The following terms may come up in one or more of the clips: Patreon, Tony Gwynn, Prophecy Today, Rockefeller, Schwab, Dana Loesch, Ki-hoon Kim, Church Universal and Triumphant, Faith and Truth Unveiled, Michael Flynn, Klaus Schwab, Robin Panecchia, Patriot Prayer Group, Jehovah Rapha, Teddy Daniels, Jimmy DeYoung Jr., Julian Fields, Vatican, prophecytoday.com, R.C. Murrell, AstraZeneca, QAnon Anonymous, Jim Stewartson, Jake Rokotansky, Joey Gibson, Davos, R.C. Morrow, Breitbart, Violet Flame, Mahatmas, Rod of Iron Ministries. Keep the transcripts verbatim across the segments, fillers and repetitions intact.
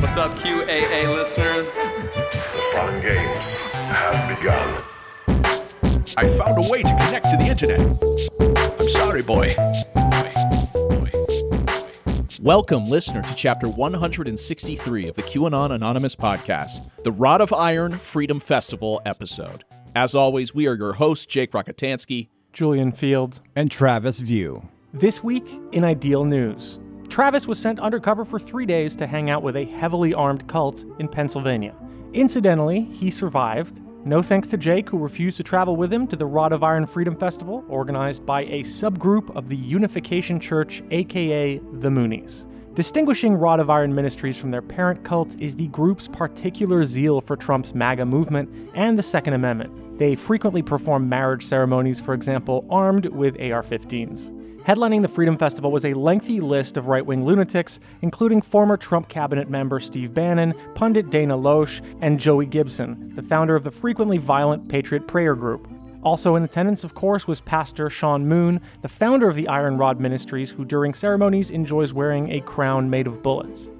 What's up, Q A A listeners? The fun games have begun. I found a way to connect to the internet. I'm sorry, boy. Welcome, listener, to Chapter one hundred sixty-three of the QAnon Anonymous podcast, the Rod of Iron Freedom Festival episode. As always, we are your hosts, Jake Rokotansky, Julian Fields, and Travis View. This week in Ideal News, Travis was sent undercover for three days to hang out with a heavily armed cult in Pennsylvania. Incidentally, he survived. No thanks to Jake, who refused to travel with him to the Rod of Iron Freedom Festival, organized by a subgroup of the Unification Church, aka The Moonies. Distinguishing Rod of Iron Ministries from their parent cult is the group's particular zeal for Trump's MAGA movement and the Second Amendment. They frequently perform marriage ceremonies, for example, armed with A R fifteens. Headlining the Freedom Festival was a lengthy list of right-wing lunatics, including former Trump cabinet member Steve Bannon, pundit Dana Loesch, and Joey Gibson, the founder of the frequently violent Patriot Prayer Group. Also in attendance, of course, was Pastor Sean Moon, the founder of the Iron Rod Ministries, who during ceremonies enjoys wearing a crown made of bullets.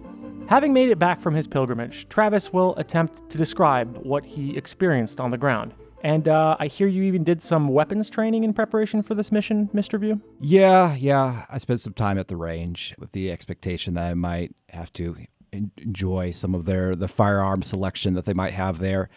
Having made it back from his pilgrimage, Travis will attempt to describe what he experienced on the ground. And uh, I hear you even did some weapons training in preparation for this mission, Mister View? Yeah, yeah. I spent some time at the range with the expectation that I might have to enjoy some of their the firearm selection that they might have there.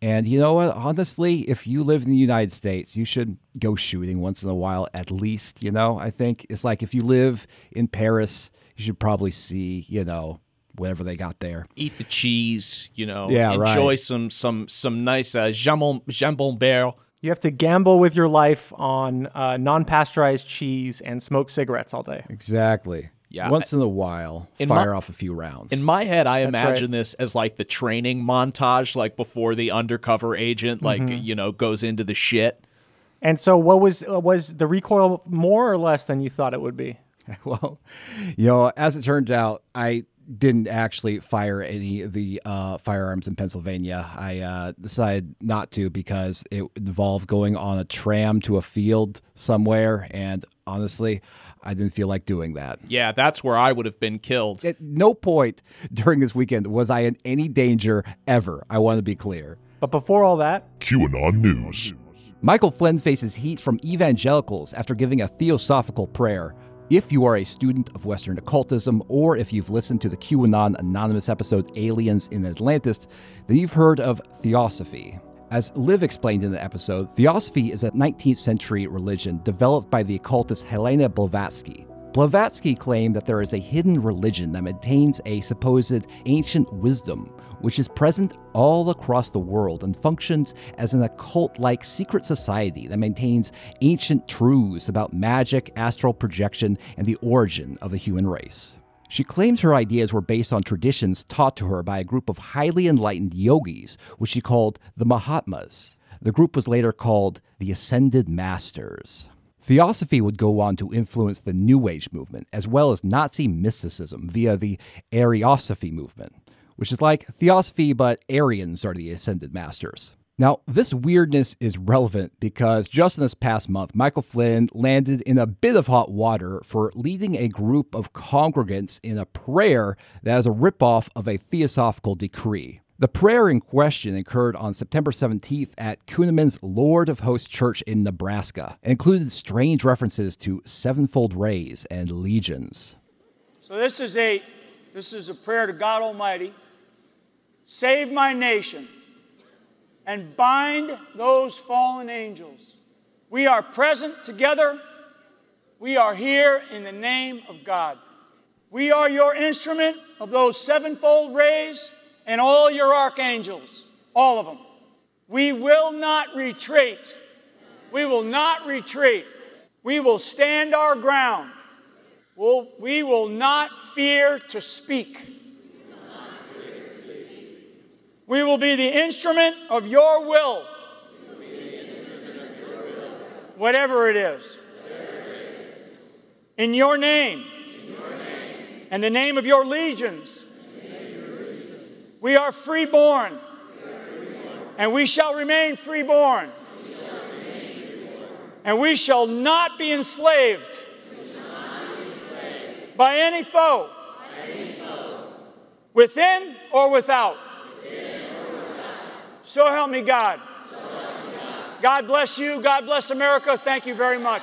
And you know what? Honestly, if you live in the United States, you should go shooting once in a while at least, you know? I think it's like if you live in Paris, you should probably see, you know, whatever they got there. Eat the cheese, you know, yeah, enjoy right. some some some nice uh, jambon, jambon beurre. You have to gamble with your life on uh, non-pasteurized cheese and smoke cigarettes all day. Exactly. Yeah. Once in a while, in fire my, off a few rounds. In my head, I That's imagine right. this as like the training montage, like before the undercover agent, like, mm-hmm. you know, goes into the shit. And so what was uh, was the recoil more or less than you thought it would be? Well, you know, as it turned out, I... didn't actually fire any of the uh, firearms in Pennsylvania. I uh, decided not to because it involved going on a tram to a field somewhere, and honestly, I didn't feel like doing that. Yeah, that's where I would have been killed. At no point during this weekend was I in any danger ever. I want to be clear. But before all that... QAnon News. Michael Flynn faces heat from evangelicals after giving a theosophical prayer. If you are a student of Western occultism, or if you've listened to the QAnon Anonymous episode Aliens in Atlantis, then you've heard of Theosophy. As Liv explained in the episode, Theosophy is a nineteenth century religion developed by the occultist Helena Blavatsky. Blavatsky claimed that there is a hidden religion that maintains a supposed ancient wisdom, which is present all across the world and functions as an occult-like secret society that maintains ancient truths about magic, astral projection, and the origin of the human race. She claims her ideas were based on traditions taught to her by a group of highly enlightened yogis, which she called the Mahatmas. The group was later called the Ascended Masters. Theosophy would go on to influence the New Age movement, as well as Nazi mysticism via the Ariosophy movement, which is like Theosophy, but Arians are the Ascended Masters. Now, this weirdness is relevant because just in this past month, Michael Flynn landed in a bit of hot water for leading a group of congregants in a prayer that is a ripoff of a theosophical decree. The prayer in question occurred on September seventeenth at Kuhneman's Lord of Hosts Church in Nebraska and included strange references to sevenfold rays and legions. So this is a this is a prayer to God Almighty. Save my nation and bind those fallen angels. We are present together. We are here in the name of God. We are your instrument of those sevenfold rays and all your archangels, all of them. We will not retreat. We will not retreat. We will stand our ground. We'll, we will not fear to speak. We will be the instrument of your will, whatever it is. In your name, and the name of your legions, we are freeborn, and we shall remain freeborn, and we shall not be enslaved by any foe. Within or without? Within or without. So help me God. So help me God. God bless you. God bless America. Thank you very much.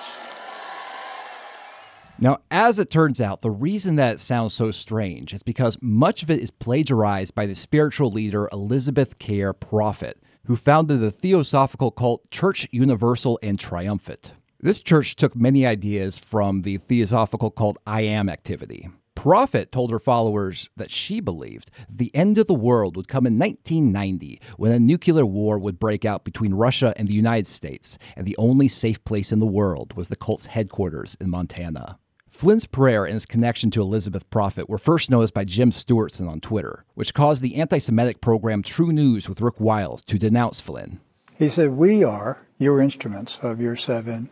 Now, as it turns out, the reason that it sounds so strange is because much of it is plagiarized by the spiritual leader Elizabeth Clare Prophet, who founded the theosophical cult Church Universal and Triumphant. This church took many ideas from the theosophical cult I Am activity. Prophet told her followers that she believed the end of the world would come in nineteen ninety, when a nuclear war would break out between Russia and the United States, and the only safe place in the world was the cult's headquarters in Montana. Flynn's prayer and his connection to Elizabeth Prophet were first noticed by Jim Stewartson on Twitter, which caused the anti-Semitic program True News with Rick Wiles to denounce Flynn. He said, "We are your instruments of your sevenfold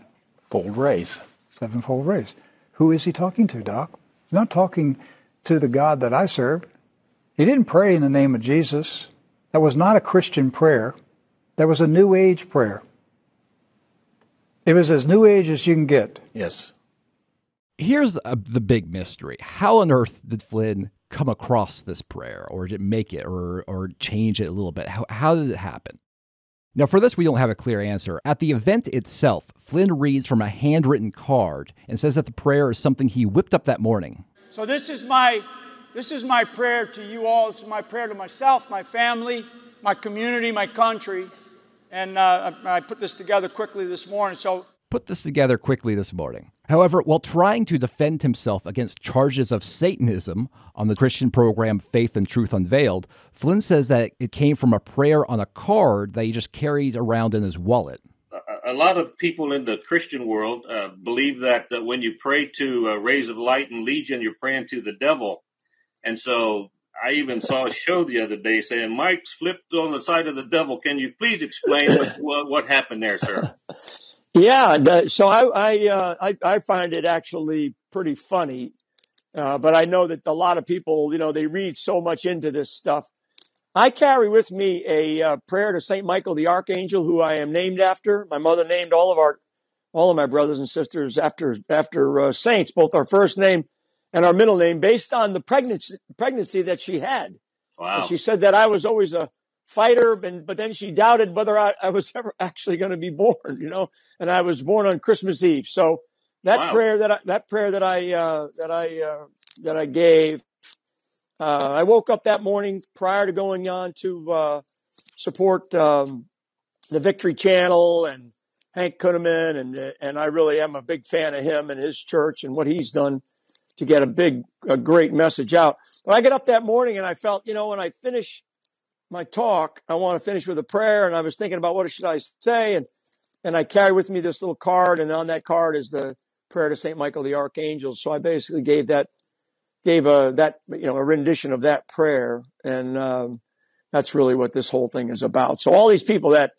race." Sevenfold race. Who is he talking to, Doc? He's not talking to the God that I serve. He didn't pray in the name of Jesus. That was not a Christian prayer. That was a New Age prayer. It was as New Age as you can get. Yes. Here's a, the big mystery. How on earth did Flynn come across this prayer, or did it make it, or or change it a little bit? How, how did it happen? Now, for this, we don't have a clear answer. At the event itself, Flynn reads from a handwritten card and says that the prayer is something he whipped up that morning. So this is my, this is my prayer to you all. This is my prayer to myself, my family, my community, my country. And uh, I put this together quickly this morning. So put this together quickly this morning. However, while trying to defend himself against charges of Satanism on the Christian program Faith and Truth Unveiled, Flynn says that it came from a prayer on a card that he just carried around in his wallet. A lot of people in the Christian world uh, believe that uh, when you pray to uh, rays of light and legion, you're praying to the devil. And so I even saw a show the other day saying, "Mike's flipped on the side of the devil. Can you please explain what, what happened there, sir?" Yeah, the, so I I, uh, I I find it actually pretty funny, uh, but I know that a lot of people, you know, they read so much into this stuff. I carry with me a uh, prayer to Saint Michael the Archangel, who I am named after. My mother named all of our, all of my brothers and sisters after after uh, saints, both our first name and our middle name, based on the pregnancy pregnancy that she had. Wow! And she said that I was always a fighter, and but then she doubted whether I, I was ever actually going to be born, you know. And I was born on Christmas Eve. So that wow. prayer that I, that prayer that I uh, that I uh, that I gave, uh, I woke up that morning prior to going on to uh, support um, the Victory Channel and Hank Kuhneman, and and I really am a big fan of him and his church and what he's done to get a big a great message out. But I got up that morning and I felt, you know, when I finish my talk, I want to finish with a prayer, and I was thinking about what should I say, and and I carry with me this little card, and on that card is the prayer to Saint Michael the Archangel. So I basically gave that gave a that you know a rendition of that prayer, and um, that's really what this whole thing is about. So all these people that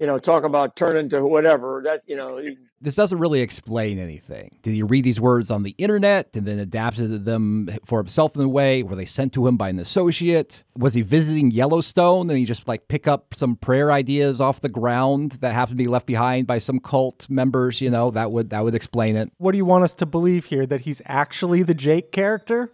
you know talk about turn into whatever that you know. This doesn't really explain anything. Did he read these words on the internet and then adapted them for himself in a way? Were they sent to him by an associate? Was he visiting Yellowstone and he just like pick up some prayer ideas off the ground that happened to be left behind by some cult members? You know, that would that would explain it. What do you want us to believe here? That he's actually the Jake character?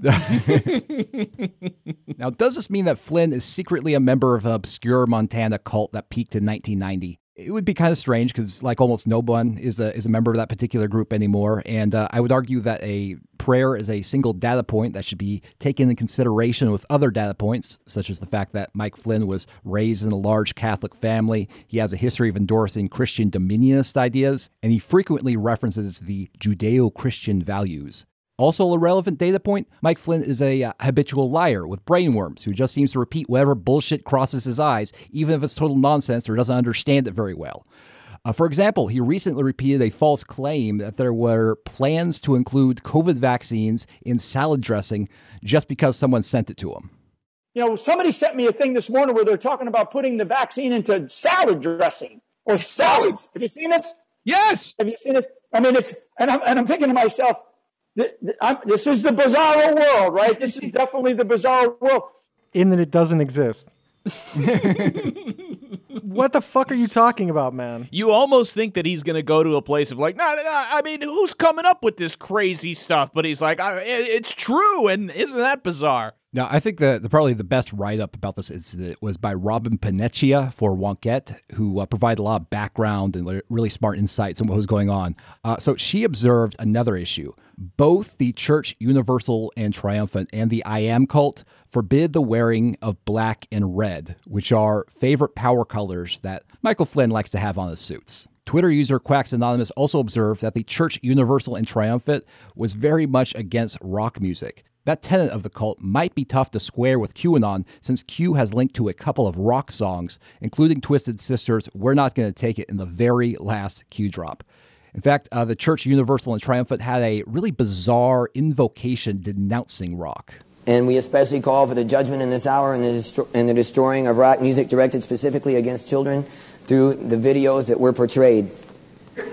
Now, does this mean that Flynn is secretly a member of an obscure Montana cult that peaked in nineteen ninety? It would be kind of strange because, like, almost no one is a is a member of that particular group anymore. And uh, I would argue that a prayer is a single data point that should be taken in consideration with other data points, such as the fact that Mike Flynn was raised in a large Catholic family. He has a history of endorsing Christian dominionist ideas, and he frequently references the Judeo-Christian values. Also a relevant data point, Mike Flynn is a uh, habitual liar with brainworms who just seems to repeat whatever bullshit crosses his eyes, even if it's total nonsense or doesn't understand it very well. Uh, for example, he recently repeated a false claim that there were plans to include COVID vaccines in salad dressing just because someone sent it to him. You know, somebody sent me a thing this morning where they're talking about putting the vaccine into salad dressing or salads. Have you seen this? Yes. Have you seen it? I mean, it's, and I'm, and I'm thinking to myself, I'm, this is the bizarro world, right? This is definitely the bizarro world. In that it doesn't exist. What the fuck are you talking about, man? You almost think that he's going to go to a place of like, no, no, no, I mean, who's coming up with this crazy stuff? But he's like, I, it's true, and isn't that bizarre? Now, I think the, the probably the best write-up about this is that was by Robin Panecchia for Wonkette, who uh, provided a lot of background and really smart insights on what was going on. Uh, so she observed another issue. Both the Church Universal and Triumphant and the I Am cult forbid the wearing of black and red, which are favorite power colors that Michael Flynn likes to have on his suits. Twitter user Quacks Anonymous also observed that the Church Universal and Triumphant was very much against rock music. That tenet of the cult might be tough to square with QAnon, since Q has linked to a couple of rock songs, including Twisted Sister's We're Not Gonna Take It in the very last Q drop. In fact, uh, the Church Universal and Triumphant had a really bizarre invocation denouncing rock. And we especially call for the judgment in this hour and the, destro- and the destroying of rock music directed specifically against children through the videos that were portrayed,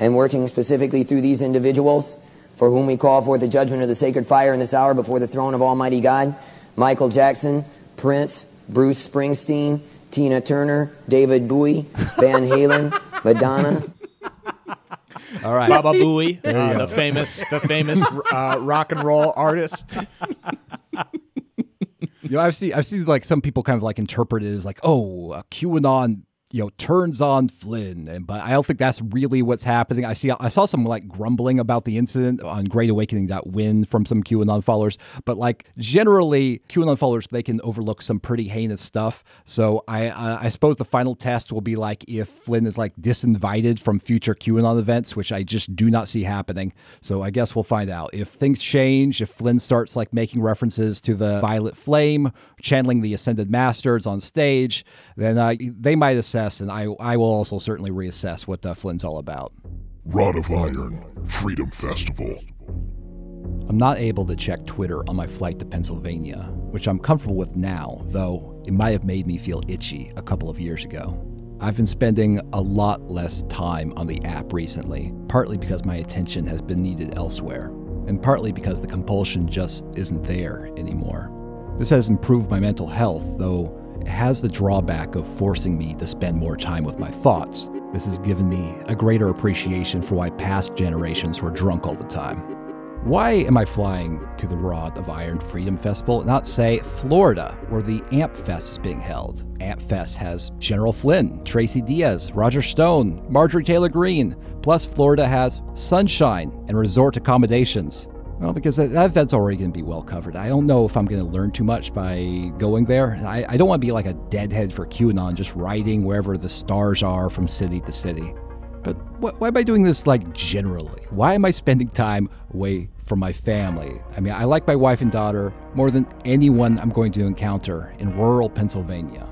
and working specifically through these individuals, for whom we call forth the judgment of the sacred fire in this hour before the throne of Almighty God. Michael Jackson, Prince, Bruce Springsteen, Tina Turner, David Bowie, Van Halen, Madonna. All right, Baba Booey, uh, the famous, the famous uh, rock and roll artist. You know, I've seen, I've seen like some people kind of like interpret it as like, oh, a QAnon, you know, turns on Flynn, and but I don't think that's really what's happening. I see, I saw some like grumbling about the incident on Great Awakening dot win from some QAnon followers, but like generally QAnon followers, they can overlook some pretty heinous stuff. So I, I, I suppose the final test will be like if Flynn is like disinvited from future QAnon events, which I just do not see happening. So I guess we'll find out if things change, if Flynn starts like making references to the Violet Flame, channeling the Ascended Masters on stage, then uh, they might have said, and I, I will also certainly reassess what uh, Flynn's all about. Rod of Iron Freedom Festival. I'm not able to check Twitter on my flight to Pennsylvania, which I'm comfortable with now, though it might have made me feel itchy a couple of years ago. I've been spending a lot less time on the app recently, partly because my attention has been needed elsewhere, and partly because the compulsion just isn't there anymore. This has improved my mental health, though it has the drawback of forcing me to spend more time with my thoughts. This has given me a greater appreciation for why past generations were drunk all the time. Why am I flying to the Rod of Iron Freedom Festival and not, say, Florida, where the Amp Fest is being held? Amp Fest has General Flynn, Tracy Diaz, Roger Stone, Marjorie Taylor Greene, plus Florida has sunshine and resort accommodations. Well, because that event's already going to be well covered. I don't know if I'm going to learn too much by going there. I, I don't want to be like a deadhead for QAnon, just riding wherever the stars are from city to city. But wh- why am I doing this, like, generally? Why am I spending time away from my family? I mean, I like my wife and daughter more than anyone I'm going to encounter in rural Pennsylvania.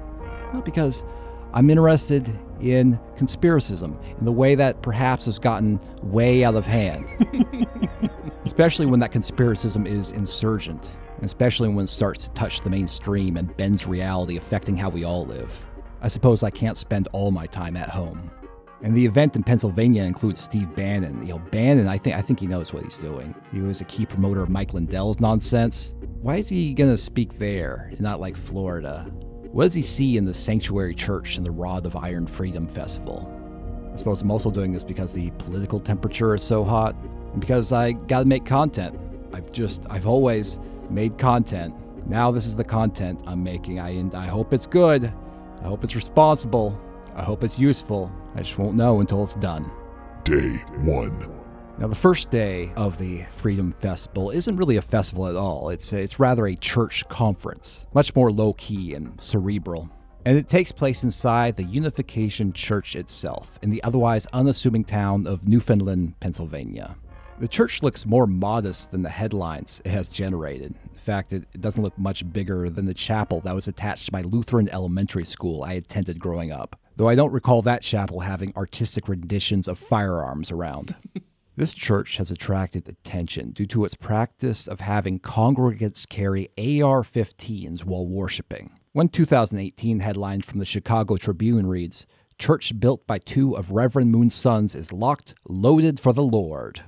Not because I'm interested in conspiracism, in the way that perhaps has gotten way out of hand. Especially when that conspiracism is insurgent, and especially when it starts to touch the mainstream and bends reality, affecting how we all live. I suppose I can't spend all my time at home. And the event in Pennsylvania includes Steve Bannon. You know, Bannon, I think I think he knows what he's doing. He was a key promoter of Mike Lindell's nonsense. Why is he gonna speak there and not like Florida? What does he see in the sanctuary church and the Rod of Iron Freedom Festival? I suppose I'm also doing this because the political temperature is so hot. Because I gotta make content. I've just, I've always made content. Now this is the content I'm making. I and I hope it's good. I hope it's responsible. I hope it's useful. I just won't know until it's done. Day one. Now the first day of the Freedom Festival isn't really a festival at all. It's, it's rather a church conference, much more low-key and cerebral. And it takes place inside the Unification Church itself, in the otherwise unassuming town of Newfoundland, Pennsylvania. The church looks more modest than the headlines it has generated. In fact, it, it doesn't look much bigger than the chapel that was attached to my Lutheran elementary school I attended growing up, though I don't recall that chapel having artistic renditions of firearms around. This church has attracted attention due to its practice of having congregants carry A R fifteens while worshiping. One two thousand eighteen headline from the Chicago Tribune reads, "Church built by two of Reverend Moon's sons is locked, loaded for the Lord."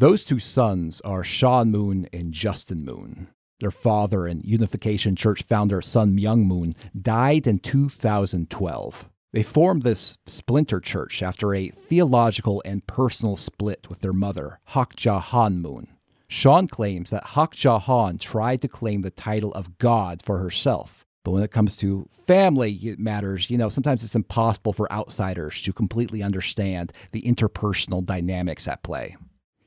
Those two sons are Sean Moon and Justin Moon. Their father and Unification Church founder, Sun Myung Moon, died in two thousand twelve. They formed this splinter church after a theological and personal split with their mother, Hak Ja Han Moon. Sean claims that Hak Ja Han tried to claim the title of God for herself. But when it comes to family matters, you know, sometimes it's impossible for outsiders to completely understand the interpersonal dynamics at play.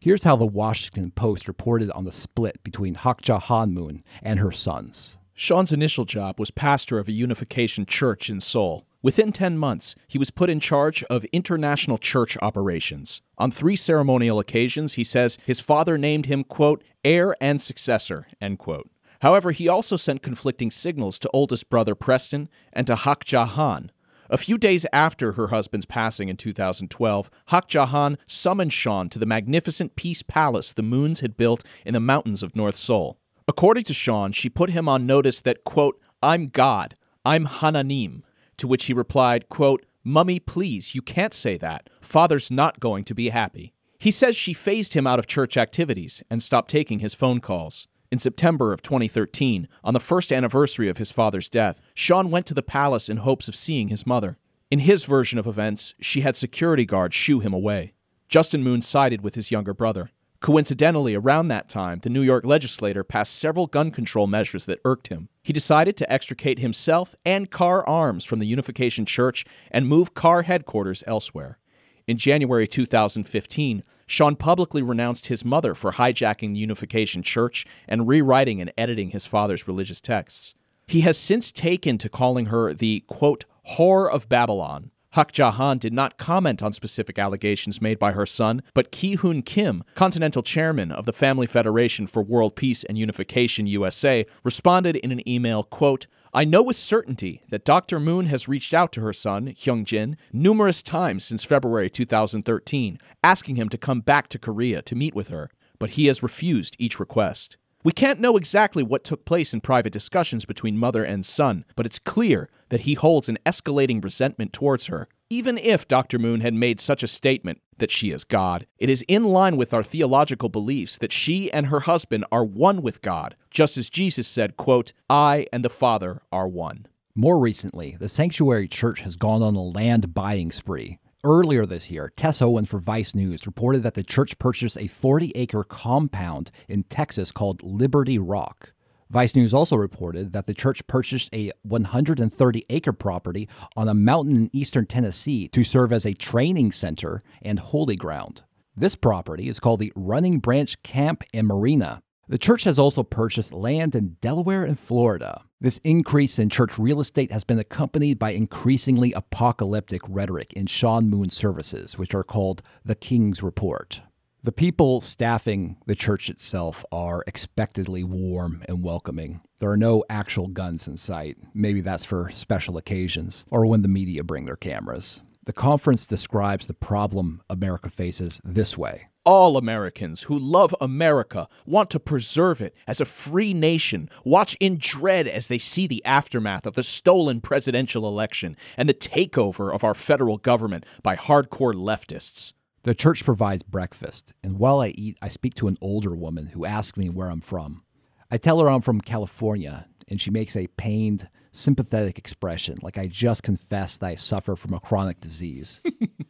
Here's how the Washington Post reported on the split between Hak Ja Han Moon and her sons. Sean's initial job was pastor of a Unification Church in Seoul. Within ten months, he was put in charge of international church operations. On three ceremonial occasions, he says his father named him, quote, heir and successor, end quote. However, he also sent conflicting signals to oldest brother Preston and to Hak Ja Han. A few days after her husband's passing in two thousand twelve, Hak Ja Han summoned Sean to the magnificent peace palace the Moons had built in the mountains of North Seoul. According to Sean, she put him on notice that, quote, I'm God, I'm Hananim, to which he replied, quote, Mummy, please, you can't say that. Father's not going to be happy. He says she phased him out of church activities and stopped taking his phone calls. In September of twenty thirteen, on the first anniversary of his father's death, Sean went to the palace in hopes of seeing his mother. In his version of events, she had security guards shoo him away. Justin Moon sided with his younger brother. Coincidentally, around that time, the New York legislator passed several gun control measures that irked him. He decided to extricate himself and Carr Arms from the Unification Church and move Carr headquarters elsewhere. In January two thousand fifteen, Sean publicly renounced his mother for hijacking the Unification Church and rewriting and editing his father's religious texts. He has since taken to calling her the, quote, whore of Babylon. Hak Ja Han did not comment on specific allegations made by her son, but Ki-hoon Kim, Continental Chairman of the Family Federation for World Peace and Unification U S A, responded in an email, quote, I know with certainty that Doctor Moon has reached out to her son, Hyungjin, numerous times since February two thousand thirteen, asking him to come back to Korea to meet with her, but he has refused each request. We can't know exactly what took place in private discussions between mother and son, but it's clear that he holds an escalating resentment towards her. Even if Doctor Moon had made such a statement that she is God, it is in line with our theological beliefs that she and her husband are one with God, just as Jesus said, quote, I and the Father are one. More recently, the Sanctuary Church has gone on a land buying spree. Earlier this year, Tess Owen for Vice News reported that the church purchased a forty-acre compound in Texas called Liberty Rock. Vice News also reported that the church purchased a one hundred thirty acre property on a mountain in eastern Tennessee to serve as a training center and holy ground. This property is called the Running Branch Camp and Marina. The church has also purchased land in Delaware and Florida. This increase in church real estate has been accompanied by increasingly apocalyptic rhetoric in Sean Moon's services, which are called the King's Report. The people staffing the church itself are expectedly warm and welcoming. There are no actual guns in sight. Maybe that's for special occasions or when the media bring their cameras. The conference describes the problem America faces this way. All Americans who love America want to preserve it as a free nation, watch in dread as they see the aftermath of the stolen presidential election and the takeover of our federal government by hardcore leftists. The church provides breakfast, and while I eat, I speak to an older woman who asks me where I'm from. I tell her I'm from California, and she makes a pained, sympathetic expression, like I just confessed that I suffer from a chronic disease.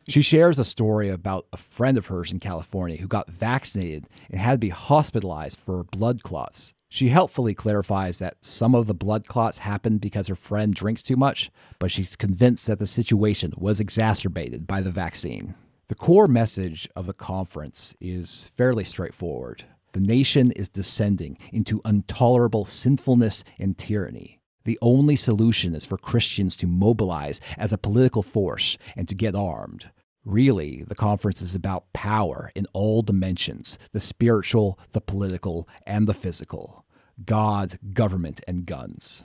She shares a story about a friend of hers in California who got vaccinated and had to be hospitalized for blood clots. She helpfully clarifies that some of the blood clots happened because her friend drinks too much, but she's convinced that the situation was exacerbated by the vaccine. The core message of the conference is fairly straightforward. The nation is descending into intolerable sinfulness and tyranny. The only solution is for Christians to mobilize as a political force and to get armed. Really, the conference is about power in all dimensions, the spiritual, the political, and the physical. God, government, and guns.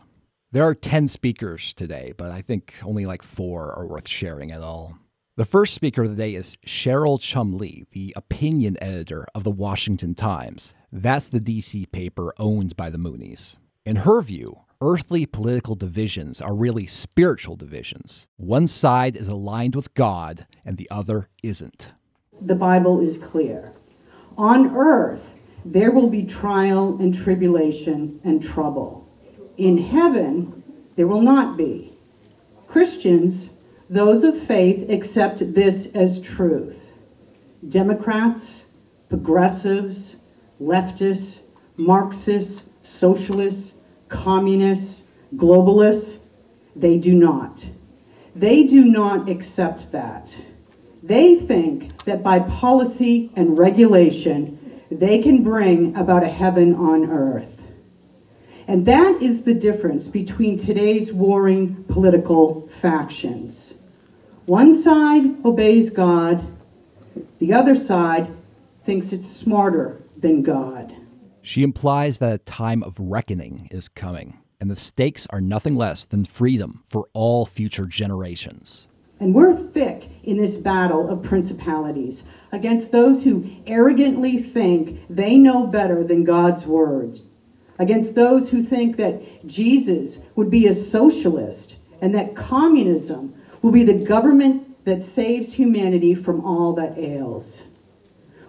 There are ten speakers today, but I think only like four are worth sharing at all. The first speaker of the day is Cheryl Chumlee, the opinion editor of the Washington Times. That's the D C paper owned by the Moonies. In her view, earthly political divisions are really spiritual divisions. One side is aligned with God and the other isn't. The Bible is clear. On earth, there will be trial and tribulation and trouble. In heaven, there will not be. Christians, those of faith, accept this as truth. Democrats, progressives, leftists, Marxists, socialists, communists, globalists, they do not. They do not accept that. They think that by policy and regulation, they can bring about a heaven on earth. And that is the difference between today's warring political factions. One side obeys God, the other side thinks it's smarter than God. She implies that a time of reckoning is coming, and the stakes are nothing less than freedom for all future generations. And we're thick in this battle of principalities against those who arrogantly think they know better than God's word, against those who think that Jesus would be a socialist and that communism will be the government that saves humanity from all that ails.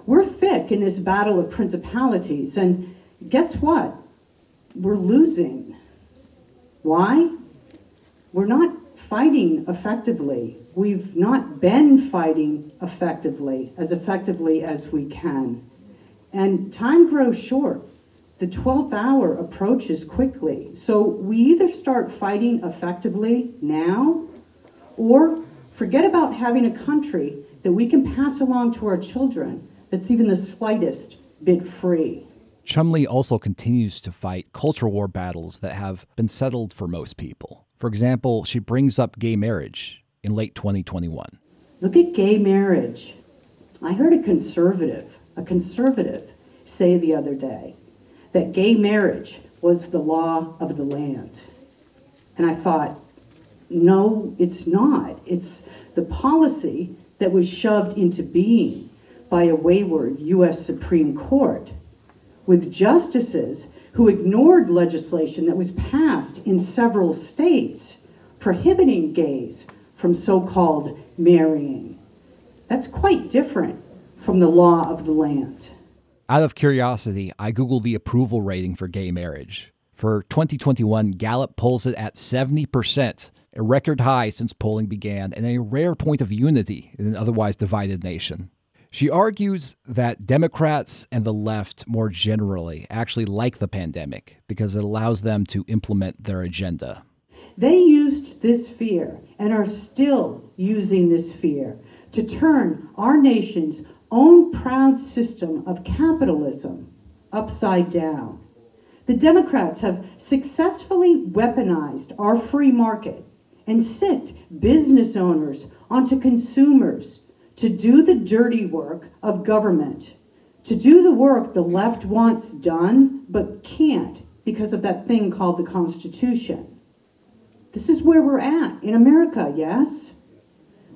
We're thick in this battle of principalities, and guess what? We're losing. Why? We're not fighting effectively. We've not been fighting effectively, as effectively as we can. And time grows short. The twelfth hour approaches quickly. So we either start fighting effectively now, or forget about having a country that we can pass along to our children that's even the slightest bit free. Chumlee also continues to fight culture war battles that have been settled for most people. For example, she brings up gay marriage in late twenty twenty-one. Look at gay marriage. I heard a conservative, a conservative say the other day that gay marriage was the law of the land. And I thought, no, it's not. It's the policy that was shoved into being by a wayward U S Supreme Court with justices who ignored legislation that was passed in several states prohibiting gays from so-called marrying. That's quite different from the law of the land. Out of curiosity, I Googled the approval rating for gay marriage. For twenty twenty-one, Gallup polls it at seventy percent, a record high since polling began and a rare point of unity in an otherwise divided nation. She argues that Democrats and the left more generally actually like the pandemic because it allows them to implement their agenda. They used this fear and are still using this fear to turn our nation's own proud system of capitalism upside down. The Democrats have successfully weaponized our free market and sicked business owners onto consumers to do the dirty work of government, to do the work the left wants done, but can't because of that thing called the Constitution. This is where we're at in America, yes?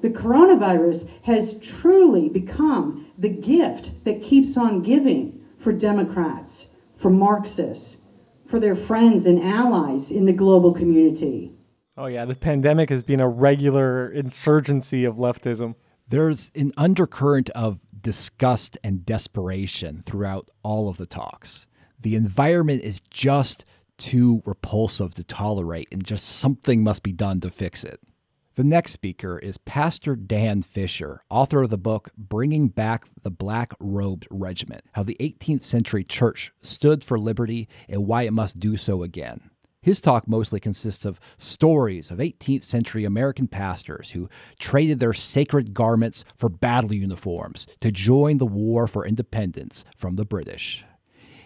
The coronavirus has truly become the gift that keeps on giving for Democrats, for Marxists, for their friends and allies in the global community. Oh yeah, the pandemic has been a regular insurgency of leftism. There's an undercurrent of disgust and desperation throughout all of the talks. The environment is just too repulsive to tolerate, and just something must be done to fix it. The next speaker is Pastor Dan Fisher, author of the book Bringing Back the Black-Robed Regiment, How the eighteenth Century Church Stood for Liberty and Why It Must Do So Again. His talk mostly consists of stories of eighteenth century American pastors who traded their sacred garments for battle uniforms to join the war for independence from the British.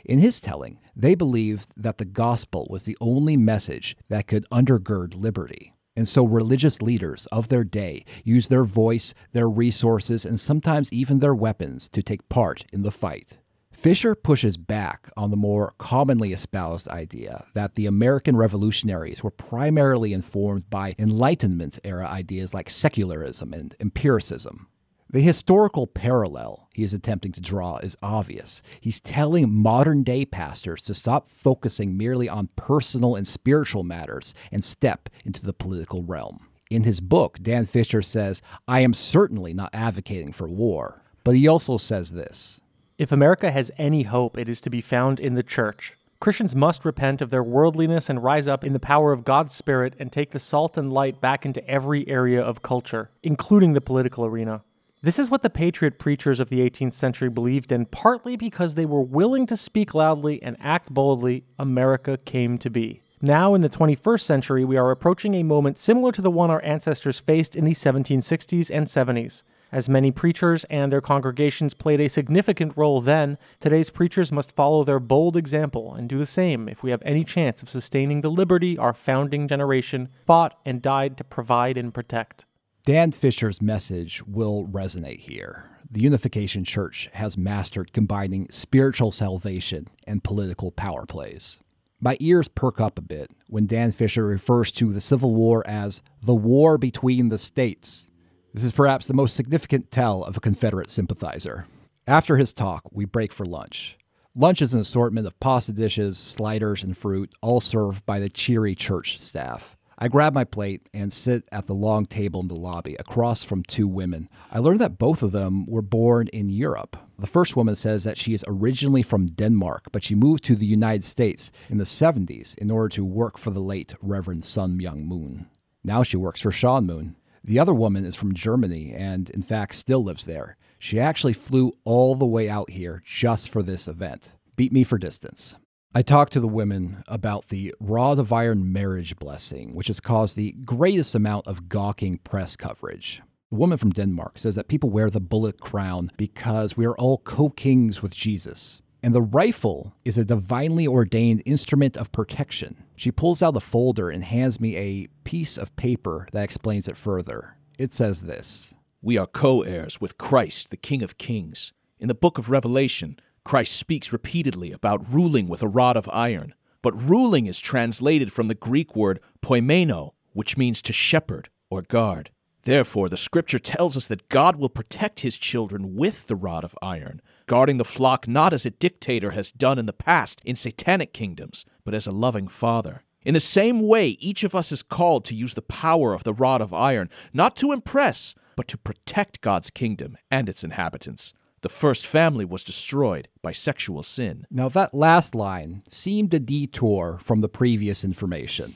In his telling, they believed that the gospel was the only message that could undergird liberty. And so religious leaders of their day used their voice, their resources, and sometimes even their weapons to take part in the fight. Fisher pushes back on the more commonly espoused idea that the American revolutionaries were primarily informed by Enlightenment-era ideas like secularism and empiricism. The historical parallel he is attempting to draw is obvious. He's telling modern-day pastors to stop focusing merely on personal and spiritual matters and step into the political realm. In his book, Dan Fisher says, "I am certainly not advocating for war," but he also says this: "If America has any hope, it is to be found in the church. Christians must repent of their worldliness and rise up in the power of God's Spirit and take the salt and light back into every area of culture, including the political arena. This is what the patriot preachers of the eighteenth century believed in, partly because they were willing to speak loudly and act boldly. America came to be. Now, in the twenty-first century, we are approaching a moment similar to the one our ancestors faced in the seventeen sixties and seventies. As many preachers and their congregations played a significant role then, today's preachers must follow their bold example and do the same if we have any chance of sustaining the liberty our founding generation fought and died to provide and protect. Dan Fisher's message will resonate here. The Unification Church has mastered combining spiritual salvation and political power plays. My ears perk up a bit when Dan Fisher refers to the Civil War as the war between the states. This is perhaps the most significant tell of a Confederate sympathizer. After his talk, we break for lunch. Lunch is an assortment of pasta dishes, sliders, and fruit, all served by the cheery church staff. I grab my plate and sit at the long table in the lobby, across from two women. I learned that both of them were born in Europe. The first woman says that she is originally from Denmark, but she moved to the United States in the seventies in order to work for the late Reverend Sun Myung Moon. Now she works for Sean Moon. The other woman is from Germany and, in fact, still lives there. She actually flew all the way out here just for this event. Beat me for distance. I talked to the women about the Rod of Iron marriage blessing, which has caused the greatest amount of gawking press coverage. The woman from Denmark says that people wear the bullet crown because we are all co-kings with Jesus. And the rifle is a divinely ordained instrument of protection. She pulls out a folder and hands me a piece of paper that explains it further. It says this: "We are co-heirs with Christ, the King of Kings. In the book of Revelation, Christ speaks repeatedly about ruling with a rod of iron, but ruling is translated from the Greek word poimeno, which means to shepherd or guard. Therefore, the scripture tells us that God will protect his children with the rod of iron, guarding the flock not as a dictator has done in the past in satanic kingdoms, but as a loving father. In the same way, each of us is called to use the power of the rod of iron, not to impress, but to protect God's kingdom and its inhabitants. The first family was destroyed by sexual sin." Now, that last line seemed a detour from the previous information.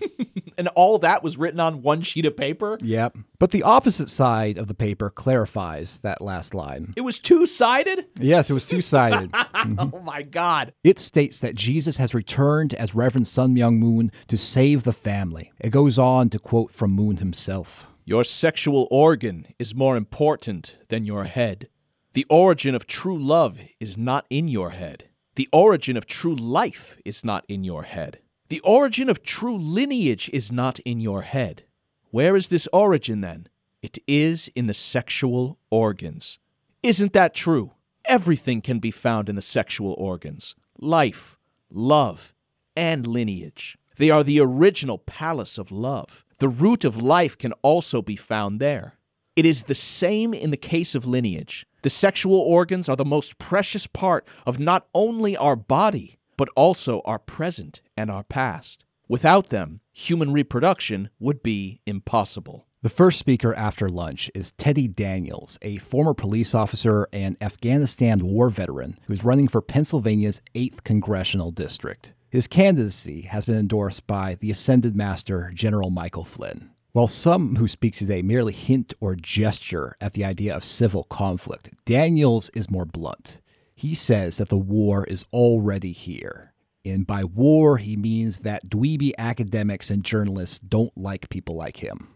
And all that was written on one sheet of paper? Yep. But the opposite side of the paper clarifies that last line. It was two-sided? Yes, it was two-sided. Mm-hmm. Oh, my God. It states that Jesus has returned as Reverend Sun Myung Moon to save the family. It goes on to quote from Moon himself: "Your sexual organ is more important than your head. The origin of true love is not in your head. The origin of true life is not in your head. The origin of true lineage is not in your head. Where is this origin then? It is in the sexual organs." Isn't that true? Everything can be found in the sexual organs: life, love, and lineage. They are the original palace of love. The root of life can also be found there. It is the same in the case of lineage. The sexual organs are the most precious part of not only our body, but also our present and our past. Without them, human reproduction would be impossible. The first speaker after lunch is Teddy Daniels, a former police officer and Afghanistan war veteran who's running for Pennsylvania's eighth Congressional District. His candidacy has been endorsed by the Ascended Master, General Michael Flynn. While some who speak today merely hint or gesture at the idea of civil conflict, Daniels is more blunt. He says that the war is already here. And by war, he means that dweeby academics and journalists don't like people like him.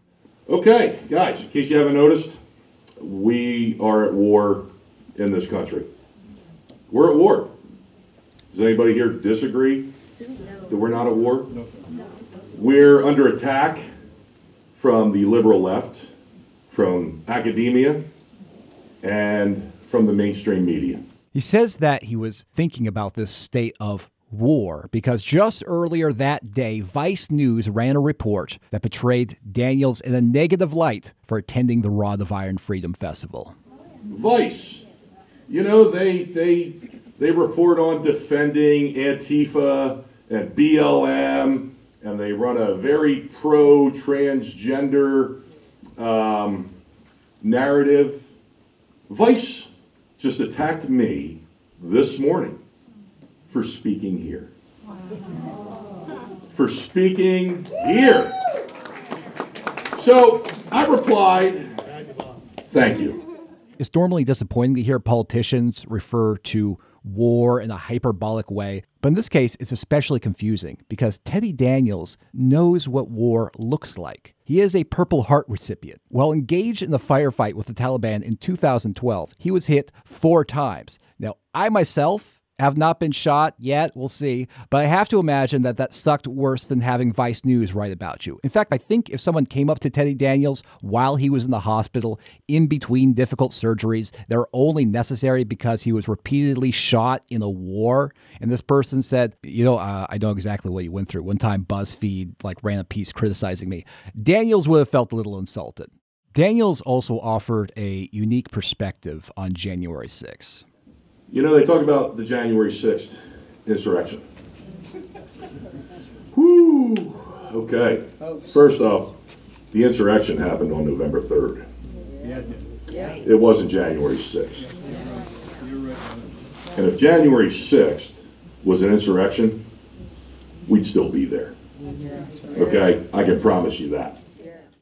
Okay, guys, in case you haven't noticed, we are at war in this country. We're at war. Does anybody here disagree that we're not at war? No. We're under attack from the liberal left, from academia, and from the mainstream media. He says that he was thinking about this state of war because just earlier that day, Vice News ran a report that portrayed Daniels in a negative light for attending the Rod of Iron Freedom Festival. Vice, you know, they they they report on defending Antifa and B L M, and they run a very pro-transgender um, narrative. Vice just attacked me this morning for speaking here. Wow. For speaking here. So I replied, thank you. It's normally disappointing to hear politicians refer to war in a hyperbolic way, but in this case, it's especially confusing because Teddy Daniels knows what war looks like. He is a Purple Heart recipient. While engaged in the firefight with the Taliban in two thousand twelve, he was hit four times. Now, I myself have not been shot yet. We'll see. But I have to imagine that that sucked worse than having Vice News write about you. In fact, I think if someone came up to Teddy Daniels while he was in the hospital in between difficult surgeries, they were only necessary because he was repeatedly shot in a war. And this person said, you know, uh, I know exactly what you went through. One time BuzzFeed like ran a piece criticizing me. Daniels would have felt a little insulted. Daniels also offered a unique perspective on January sixth. You know, they talk about the January sixth insurrection. Woo! Okay. First off, the insurrection happened on November third. It wasn't January sixth. And if January sixth was an insurrection, we'd still be there. Okay? I can promise you that.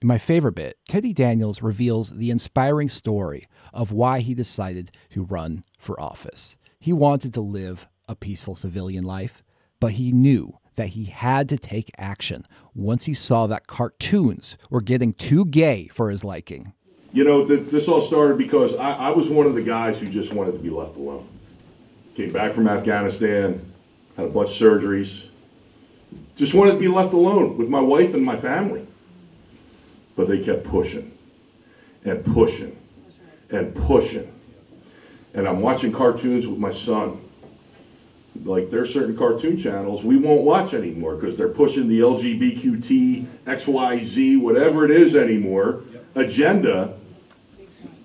In my favorite bit, Teddy Daniels reveals the inspiring story of why he decided to run for office. He wanted to live a peaceful civilian life, but he knew that he had to take action once he saw that cartoons were getting too gay for his liking. You know, th- this all started because I-, I was one of the guys who just wanted to be left alone. Came back from Afghanistan, had a bunch of surgeries, just wanted to be left alone with my wife and my family. But they kept pushing and pushing and pushing. And I'm watching cartoons with my son. Like, there's certain cartoon channels we won't watch anymore because they're pushing the L G B T Q T, X Y Z, whatever it is anymore, agenda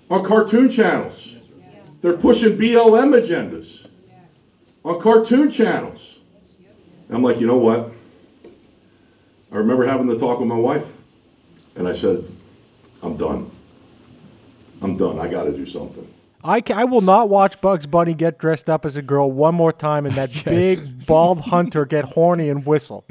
on cartoon channels. They're pushing B L M agendas on cartoon channels. And I'm like, you know what? I remember having the talk with my wife, and I said, I'm done. I'm done. I got to do something. I, can, I will not watch Bugs Bunny get dressed up as a girl one more time and that yes. big, bald hunter get horny and whistle.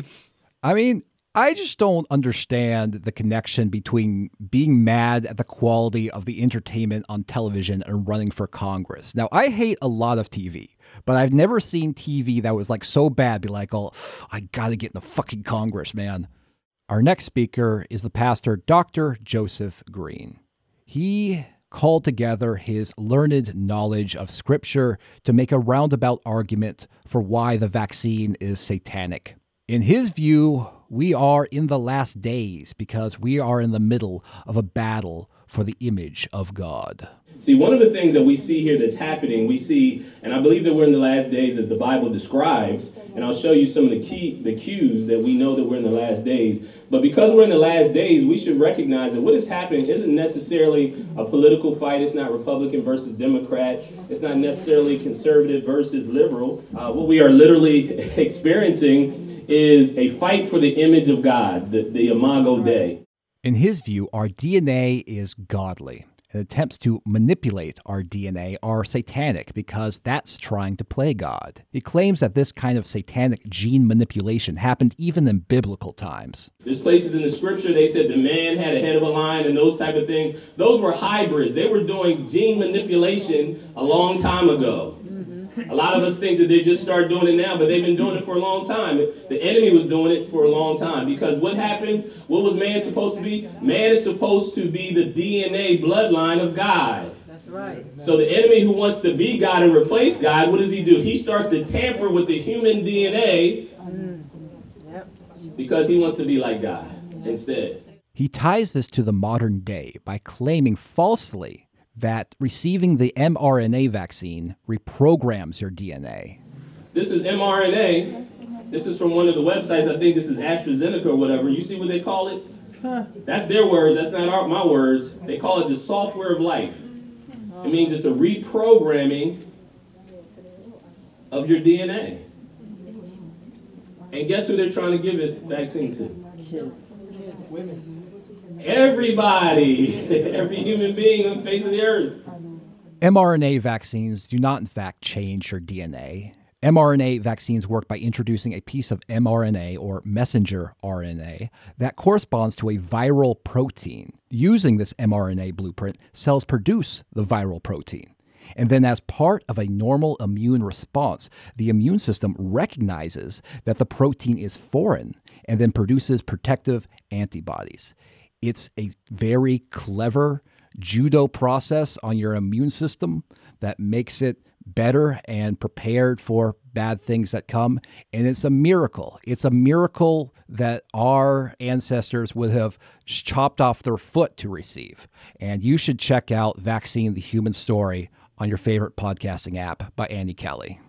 I mean, I just don't understand the connection between being mad at the quality of the entertainment on television and running for Congress. Now, I hate a lot of T V, but I've never seen T V that was like so bad, be like, oh, I got to get in the fucking Congress, man. Our next speaker is the pastor, Doctor Joseph Green. He called together his learned knowledge of Scripture to make a roundabout argument for why the vaccine is satanic. In his view, we are in the last days because we are in the middle of a battle for the image of God. See, one of the things that we see here that's happening, we see, and I believe that we're in the last days as the Bible describes, and I'll show you some of the key, the cues that we know that we're in the last days. But because we're in the last days, we should recognize that what is happening isn't necessarily a political fight. It's not Republican versus Democrat. It's not necessarily conservative versus liberal. Uh, what we are literally experiencing is a fight for the image of God, the, the Imago Dei. In his view, our D N A is godly. And attempts to manipulate our D N A are satanic because that's trying to play God. He claims that this kind of satanic gene manipulation happened even in biblical times. There's places in the scripture they said the man had a head of a lion and those type of things. Those were hybrids. They were doing gene manipulation a long time ago. Mm-hmm. A lot of us think that they just started doing it now, but they've been doing it for a long time. The enemy was doing it for a long time because what happens? What was man supposed to be? Man is supposed to be the D N A bloodline of God. That's right. So the enemy who wants to be God and replace God, what does he do? He starts to tamper with the human D N A because he wants to be like God instead. He ties this to the modern day by claiming falsely that receiving the mRNA vaccine reprograms your D N A. This is mRNA. This is from one of the websites. I think this is AstraZeneca or whatever. You see what they call it? Huh. That's their words. That's not our, my words. They call it the software of life. It means it's a reprogramming of your D N A. And guess who they're trying to give this vaccine to? Women. Everybody. Every human being on the face of the earth. mRNA vaccines do not, in fact, change your D N A. mRNA vaccines work by introducing a piece of mRNA or messenger R N A that corresponds to a viral protein. Using this mRNA blueprint, cells produce the viral protein. And then as part of a normal immune response, the immune system recognizes that the protein is foreign and then produces protective antibodies. It's a very clever judo process on your immune system that makes it better and prepared for bad things that come. And it's a miracle. It's a miracle that our ancestors would have chopped off their foot to receive. And you should check out Vaccine, the Human Story on your favorite podcasting app by Andy Kelly.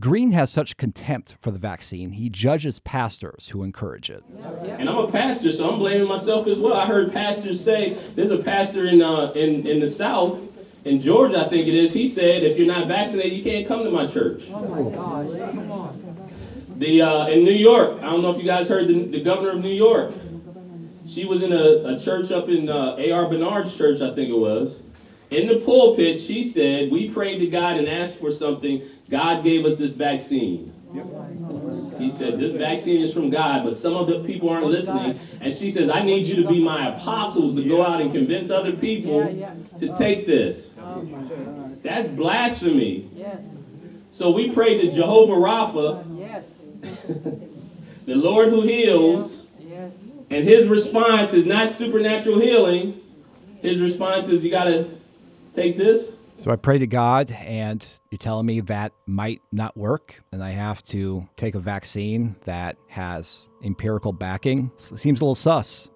Green has such contempt for the vaccine, he judges pastors who encourage it. And I'm a pastor, so I'm blaming myself as well. I heard pastors say, there's a pastor in uh, in, in the South, in Georgia, I think it is, he said, if you're not vaccinated, you can't come to my church. Oh my gosh, come on. The, uh, in New York, I don't know if you guys heard the, the governor of New York. She was in a, a church up in uh, A R Bernard's church, I think it was. In the pulpit, she said, we prayed to God and asked for something. God gave us this vaccine. He said, this vaccine is from God, but some of the people aren't listening. And she says, I need you to be my apostles to go out and convince other people to take this. That's blasphemy. So we prayed to Jehovah Rapha, the Lord who heals, and his response is not supernatural healing. His response is, you got to take this. So I pray to God, and you're telling me that might not work, and I have to take a vaccine that has empirical backing. So it seems a little sus.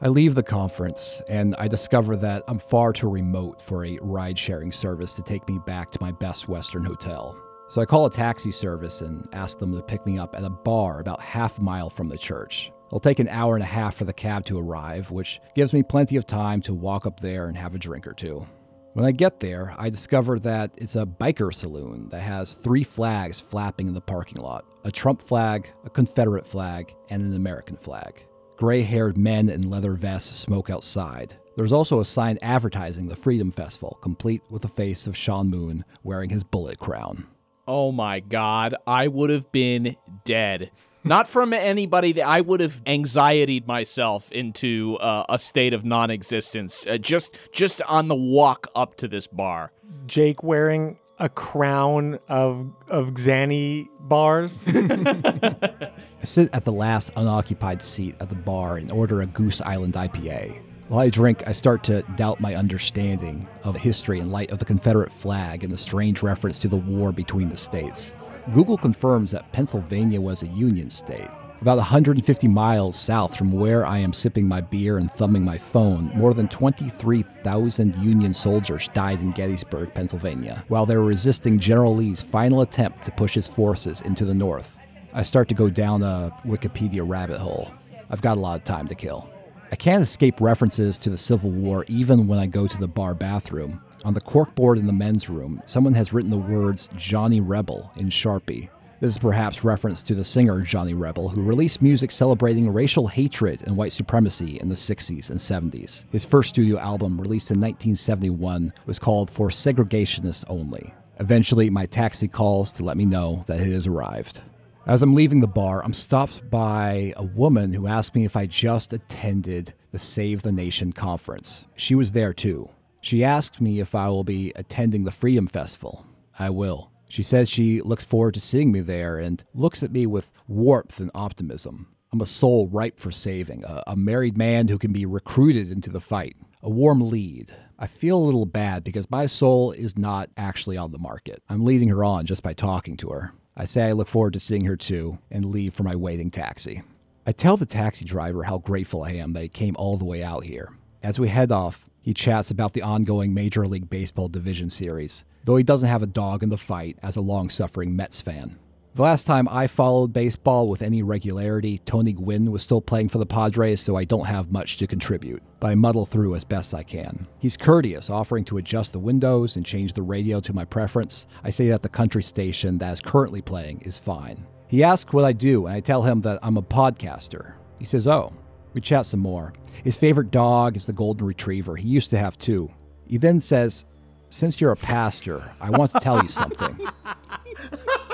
I leave the conference, and I discover that I'm far too remote for a ride-sharing service to take me back to my Best Western hotel. So I call a taxi service and ask them to pick me up at a bar about half a mile from the church. It'll take an hour and a half for the cab to arrive, which gives me plenty of time to walk up there and have a drink or two. When I get there, I discover that it's a biker saloon that has three flags flapping in the parking lot. A Trump flag, a Confederate flag, and an American flag. Gray-haired men in leather vests smoke outside. There's also a sign advertising the Freedom Festival, complete with the face of Sean Moon wearing his bullet crown. Oh my God, I would have been dead. Not from anybody that I would have anxietyed myself into uh, a state of non-existence uh, just just on the walk up to this bar. Jake wearing a crown of of Xanny bars. I sit at the last unoccupied seat at the bar and order a Goose Island I P A. While I drink, I start to doubt my understanding of history in light of the Confederate flag and the strange reference to the war between the states. Google confirms that Pennsylvania was a Union state. About one hundred fifty miles south from where I am sipping my beer and thumbing my phone, more than twenty-three thousand Union soldiers died in Gettysburg, Pennsylvania, while they were resisting General Lee's final attempt to push his forces into the north. I start to go down a Wikipedia rabbit hole. I've got a lot of time to kill. I can't escape references to the Civil War even when I go to the bar bathroom. On the corkboard in the men's room, someone has written the words Johnny Rebel in Sharpie. This is perhaps reference to the singer Johnny Rebel, who released music celebrating racial hatred and white supremacy in the sixties and seventies. His first studio album, released in nineteen seventy-one, was called For Segregationists Only. Eventually, my taxi calls to let me know that it has arrived. As I'm leaving the bar, I'm stopped by a woman who asked me if I just attended the Save the Nation conference. She was there too. She asked me if I will be attending the Freedom Festival. I will. She says she looks forward to seeing me there and looks at me with warmth and optimism. I'm a soul ripe for saving, a, a married man who can be recruited into the fight, a warm lead. I feel a little bad because my soul is not actually on the market. I'm leading her on just by talking to her. I say I look forward to seeing her too and leave for my waiting taxi. I tell the taxi driver how grateful I am that he came all the way out here. As we head off, he chats about the ongoing Major League Baseball Division Series, though he doesn't have a dog in the fight as a long-suffering Mets fan. The last time I followed baseball with any regularity, Tony Gwynn was still playing for the Padres, so I don't have much to contribute, but I muddle through as best I can. He's courteous, offering to adjust the windows and change the radio to my preference. I say that the country station that is currently playing is fine. He asks what I do, and I tell him that I'm a podcaster. He says, oh. We chat some more. His favorite dog is the golden retriever. He used to have two. He then says, since you're a pastor, I want to tell you something.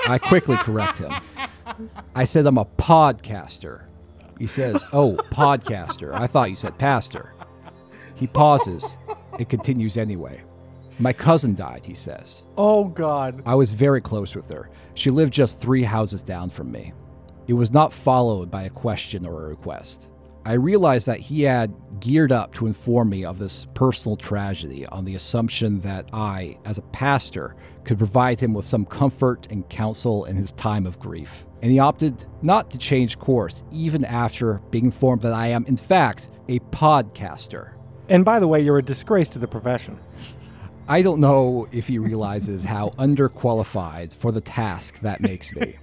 I quickly correct him. I said, I'm a podcaster. He says, oh, podcaster. I thought you said pastor. He pauses and continues anyway. My cousin died, he says. Oh, God. I was very close with her. She lived just three houses down from me. It was not followed by a question or a request. I realized that he had geared up to inform me of this personal tragedy on the assumption that I, as a pastor, could provide him with some comfort and counsel in his time of grief. And he opted not to change course, even after being informed that I am, in fact, a podcaster. And by the way, you're a disgrace to the profession. I don't know if he realizes how underqualified for the task that makes me.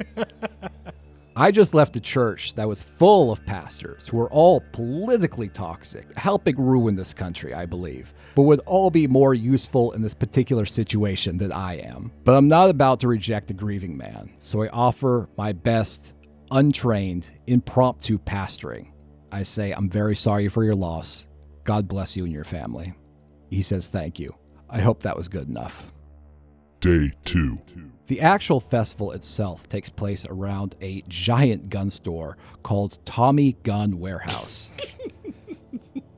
I just left a church that was full of pastors who were all politically toxic, helping ruin this country, I believe, but would all be more useful in this particular situation than I am. But I'm not about to reject a grieving man, so I offer my best, untrained, impromptu pastoring. I say, I'm very sorry for your loss. God bless you and your family. He says, thank you. I hope that was good enough. Day two. The actual festival itself takes place around a giant gun store called Tommy Gun Warehouse.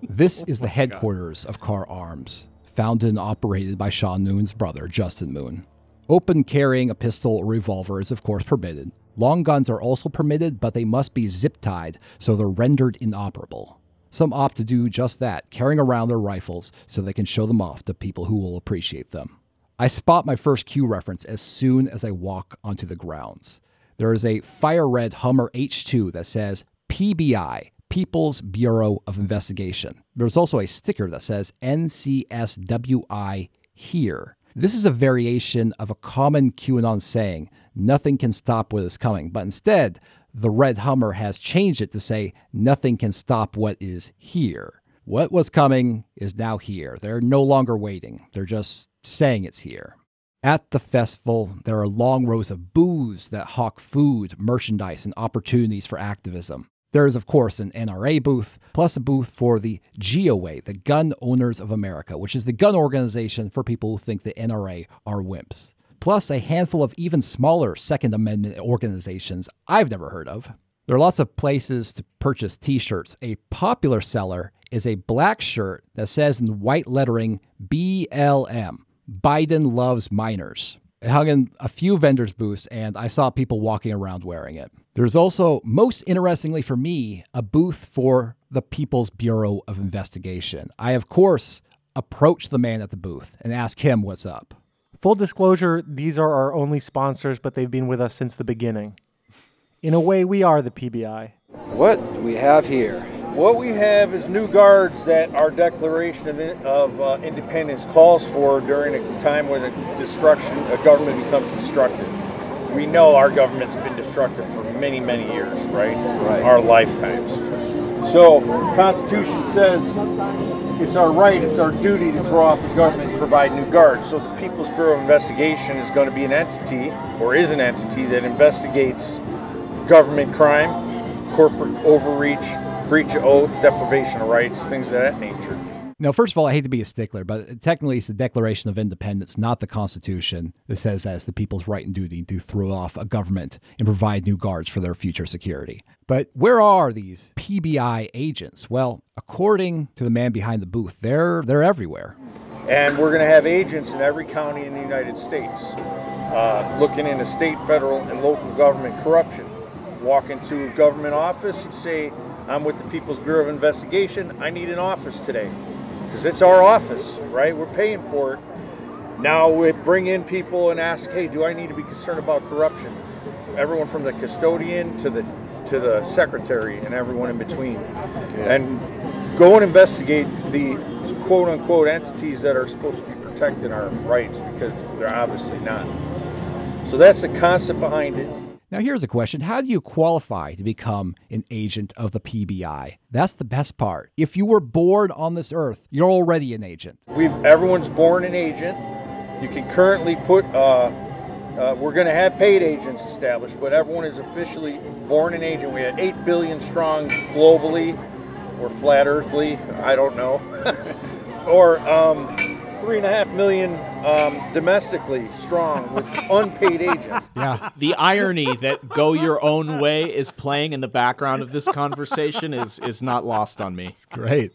This is the headquarters of Carr Arms, founded and operated by Sean Moon's brother, Justin Moon. Open carrying a pistol or revolver is, of course, permitted. Long guns are also permitted, but they must be zip-tied, so they're rendered inoperable. Some opt to do just that, carrying around their rifles so they can show them off to people who will appreciate them. I spot my first Q reference as soon as I walk onto the grounds. There is a fire red Hummer H two that says P B I, People's Bureau of Investigation. There's also a sticker that says N C S W I here. This is a variation of a common QAnon saying, nothing can stop what is coming, but instead, the red Hummer has changed it to say, nothing can stop what is here. What was coming is now here. They're no longer waiting. They're just saying it's here. At the festival, there are long rows of booths that hawk food, merchandise, and opportunities for activism. There is, of course, an N R A booth, plus a booth for the G O A, the Gun Owners of America, which is the gun organization for people who think the N R A are wimps. Plus a handful of even smaller Second Amendment organizations I've never heard of. There are lots of places to purchase t-shirts. A popular seller is a black shirt that says in white lettering, B L M, Biden loves minors. It hung in a few vendors' booths, and I saw people walking around wearing it. There's also, most interestingly for me, a booth for the People's Bureau of Investigation. I, of course, approached the man at the booth and asked him what's up. Full disclosure, these are our only sponsors, but they've been with us since the beginning. In a way, we are the P B I. What do we have here? What we have is new guards that our Declaration of, of uh, Independence calls for during a time when a, destruction, a government becomes destructive. We know our government's been destructive for many, many years, right? Right. Our lifetimes. So, the Constitution says it's our right, it's our duty to throw off the government and provide new guards. So the People's Bureau of Investigation is going to be an entity, or is an entity, that investigates government crime, corporate overreach, breach of oath, deprivation of rights, things of that nature. Now, first of all, I hate to be a stickler, but technically it's the Declaration of Independence, not the Constitution, that says that it's the people's right and duty to throw off a government and provide new guards for their future security. But where are these P B I agents? Well, according to the man behind the booth, they're they're everywhere. And we're going to have agents in every county in the United States, uh, looking into state, federal, and local government corruption. Walk into a government office and say, I'm with the People's Bureau of Investigation. I need an office today. Because it's our office, right? We're paying for it. Now we bring in people and ask, hey, do I need to be concerned about corruption? Everyone from the custodian to the to the secretary and everyone in between. Okay. And go and investigate the quote-unquote entities that are supposed to be protecting our rights, because they're obviously not. So that's the concept behind it. Now, here's a question. How do you qualify to become an agent of the P B I? That's the best part. If you were born on this earth, you're already an agent. We've Everyone's born an agent. You can currently put, uh, uh, we're going to have paid agents established, but everyone is officially born an agent. We had eight billion strong globally, or flat earthly, I don't know. or um, three and a half million um, domestically strong with unpaid agents. Yeah. The irony that go your own way is playing in the background of this conversation is is not lost on me. It's great.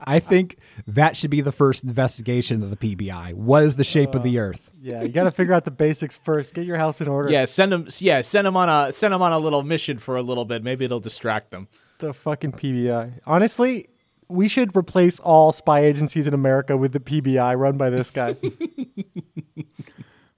I think that should be the first investigation of the P B I. What is the shape uh, of the Earth? Yeah, you got to figure out the basics first. Get your house in order. Yeah, send them. Yeah, send them on a send them on a little mission for a little bit. Maybe it'll distract them. The fucking P B I. Honestly, we should replace all spy agencies in America with the P B I run by this guy.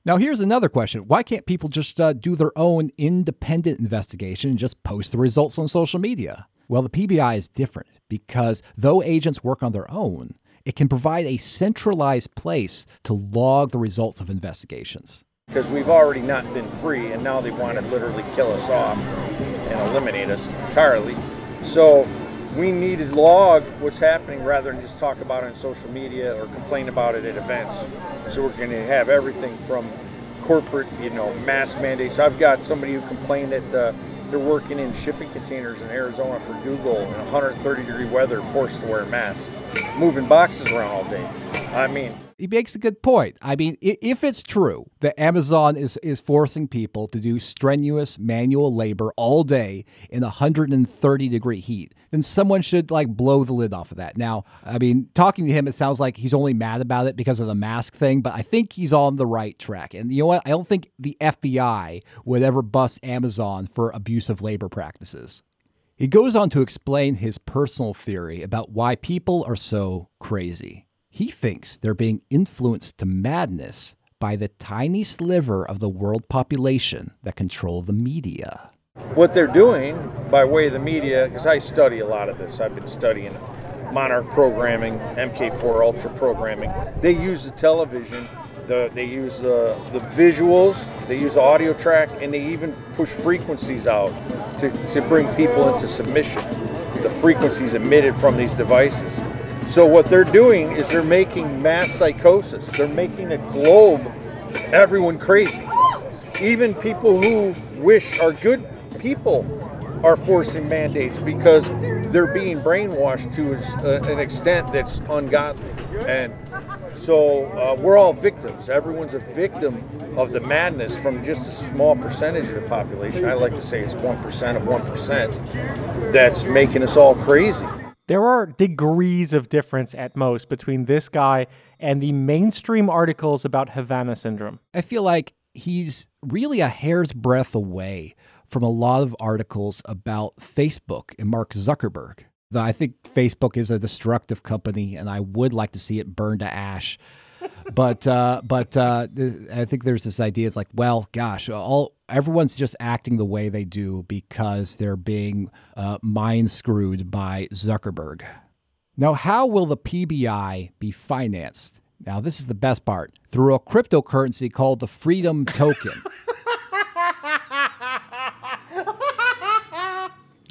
Now, here's another question. Why can't people just uh, do their own independent investigation and just post the results on social media? Well, the P B I is different because though agents work on their own, it can provide a centralized place to log the results of investigations. Because we've already not been free, and now they want to literally kill us off and eliminate us entirely. So we need to log what's happening rather than just talk about it on social media or complain about it at events. So we're going to have everything from corporate, you know, mask mandates. I've got somebody who complained that uh, they're working in shipping containers in Arizona for Google in one hundred thirty degree weather, forced to wear masks, moving boxes around all day. I mean... He makes a good point. I mean, if it's true that Amazon is, is forcing people to do strenuous manual labor all day in one hundred thirty degree heat, then someone should like blow the lid off of that. Now, I mean, talking to him, it sounds like he's only mad about it because of the mask thing, but I think he's on the right track. And you know what? I don't think the F B I would ever bust Amazon for abusive labor practices. He goes on to explain his personal theory about why people are so crazy. He thinks they're being influenced to madness by the tiny sliver of the world population that control the media. What they're doing by way of the media, because I study a lot of this, I've been studying monarch programming, M K four Ultra programming. They use the television, the, they use the, the visuals, they use the audio track, and they even push frequencies out to, to bring people into submission, the frequencies emitted from these devices. So what they're doing is they're making mass psychosis. They're making a globe, everyone crazy. Even people who wish are good people are forcing mandates because they're being brainwashed to an extent that's ungodly. And so uh, we're all victims. Everyone's a victim of the madness from just a small percentage of the population. I like to say it's one percent of one percent that's making us all crazy. There are degrees of difference at most between this guy and the mainstream articles about Havana syndrome. I feel like he's really a hair's breadth away from a lot of articles about Facebook and Mark Zuckerberg. I think Facebook is a destructive company, and I would like to see it burn to ash. But uh, but uh, I think there's this idea. It's like, well, gosh, all everyone's just acting the way they do because they're being uh, mind screwed by Zuckerberg. Now, how will the P B I be financed? Now, this is the best part. Through a cryptocurrency called the Freedom Token.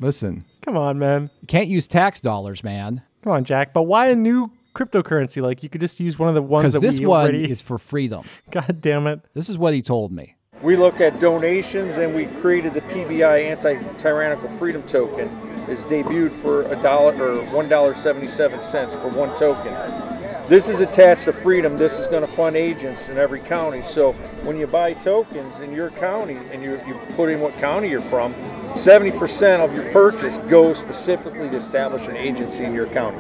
Listen. Come on, man. You can't use tax dollars, man. Come on, Jack. But why a new cryptocurrency? Like, you could just use one of the ones that we already... Because this one is for freedom. God damn it. This is what he told me. We look at donations, and we created the P B I Anti-Tyrannical Freedom Token. It's debuted for a dollar or one dollar and seventy-seven cents for one token. This is attached to freedom. This is going to fund agents in every county. So when you buy tokens in your county, and you, you put in what county you're from, seventy percent of your purchase goes specifically to establish an agency in your county.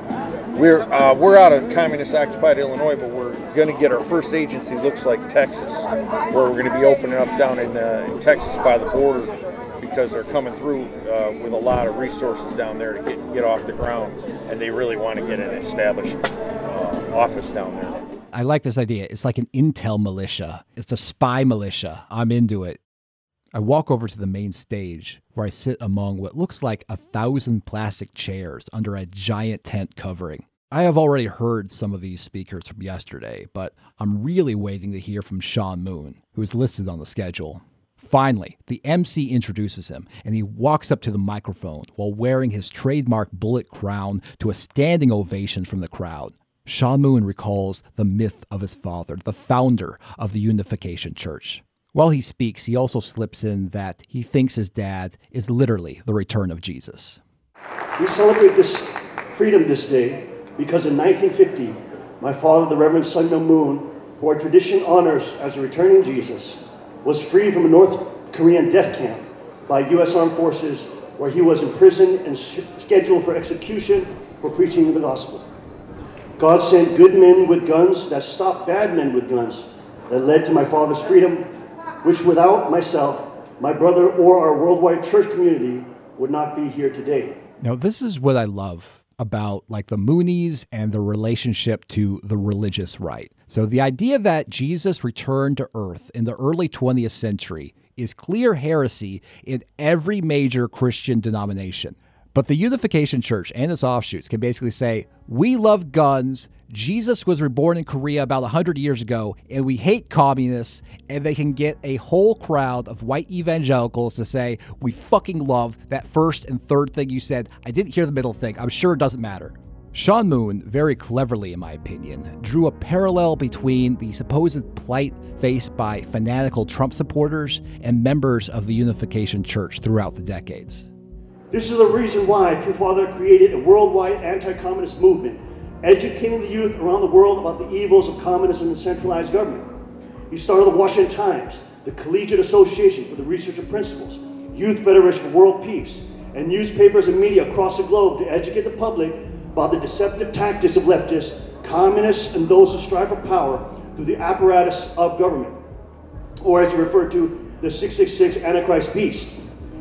We're uh, we're out of communist-occupied Illinois, but we're going to get our first agency, looks like Texas, where we're going to be opening up down in, uh, in Texas by the border because they're coming through uh, with a lot of resources down there to get, get off the ground, and they really want to get an established uh, office down there. I like this idea. It's like an intel militia. It's a spy militia. I'm into it. I walk over to the main stage where I sit among what looks like a thousand plastic chairs under a giant tent covering. I have already heard some of these speakers from yesterday, but I'm really waiting to hear from Sean Moon, who is listed on the schedule. Finally, the M C introduces him, and he walks up to the microphone while wearing his trademark bullet crown to a standing ovation from the crowd. Sean Moon recalls the myth of his father, the founder of the Unification Church. While he speaks, he also slips in that he thinks his dad is literally the return of Jesus. We celebrate this freedom this day because in nineteen fifty, My father, the Reverend Sun Myung Moon, who our tradition honors as a returning Jesus, was freed from a North Korean death camp by U S Armed Forces, where he was imprisoned and scheduled for execution for preaching the gospel. God sent good men with guns that stopped bad men with guns, that led to my father's freedom, which without myself, my brother, or our worldwide church community would not be here today. Now, this is what I love about like the Moonies and the relationship to the religious right. So the idea that Jesus returned to earth in the early twentieth century is clear heresy in every major Christian denomination. But the Unification Church and its offshoots can basically say, we love guns, Jesus was reborn in Korea about one hundred years ago, and we hate communists, and they can get a whole crowd of white evangelicals to say, we fucking love that first and third thing you said. I didn't hear the middle thing. I'm sure it doesn't matter. Sean Moon, very cleverly in my opinion, drew a parallel between the supposed plight faced by fanatical Trump supporters and members of the Unification Church throughout the decades. This is the reason why True Father created a worldwide anti-communist movement, educating the youth around the world about the evils of communism and centralized government. He started the Washington Times, the Collegiate Association for the Research of Principles, Youth Federation for World Peace, and newspapers and media across the globe to educate the public about the deceptive tactics of leftists, communists, and those who strive for power through the apparatus of government, or as he referred to, the six six six Antichrist beast.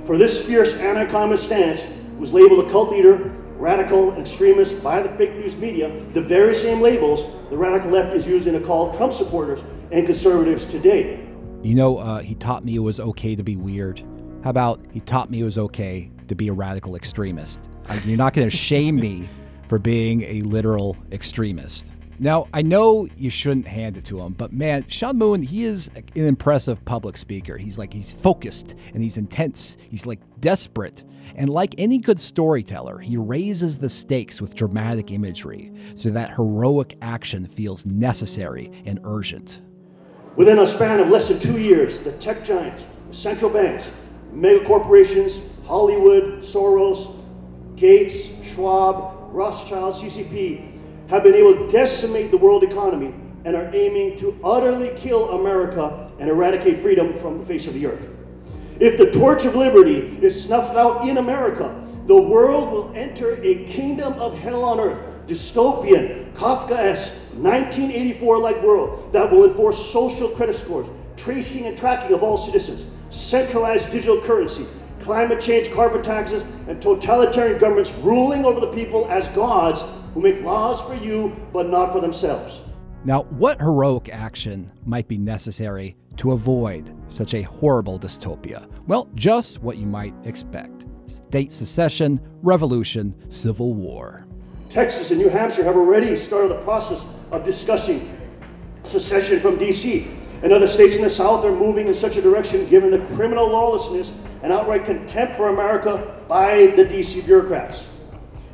For this fierce anti-communist stance was labeled a cult leader, radical, and extremist by the fake news media, the very same labels the radical left is using to call Trump supporters and conservatives today. You know, uh, he taught me it was okay to be weird. How about he taught me it was okay to be a radical extremist? I mean, you're not going to shame me for being a literal extremist. Now, I know you shouldn't hand it to him, but man, Sean Moon, he is an impressive public speaker. He's like, he's focused and he's intense. He's like desperate. And like any good storyteller, he raises the stakes with dramatic imagery so that heroic action feels necessary and urgent. Within a span of less than two years, the tech giants, the central banks, mega corporations, Hollywood, Soros, Gates, Schwab, Rothschild, C C P, have been able to decimate the world economy and are aiming to utterly kill America and eradicate freedom from the face of the earth. If the torch of liberty is snuffed out in America, the world will enter a kingdom of hell on earth, dystopian, Kafkaesque, nineteen eighty-four-like world that will enforce social credit scores, tracing and tracking of all citizens, centralized digital currency, climate change, carbon taxes, and totalitarian governments ruling over the people as gods who make laws for you, but not for themselves. Now, what heroic action might be necessary to avoid such a horrible dystopia? Well, just what you might expect. State secession, revolution, civil war. Texas and New Hampshire have already started the process of discussing secession from D C, and other states in the South are moving in such a direction given the criminal lawlessness and outright contempt for America by the D C bureaucrats.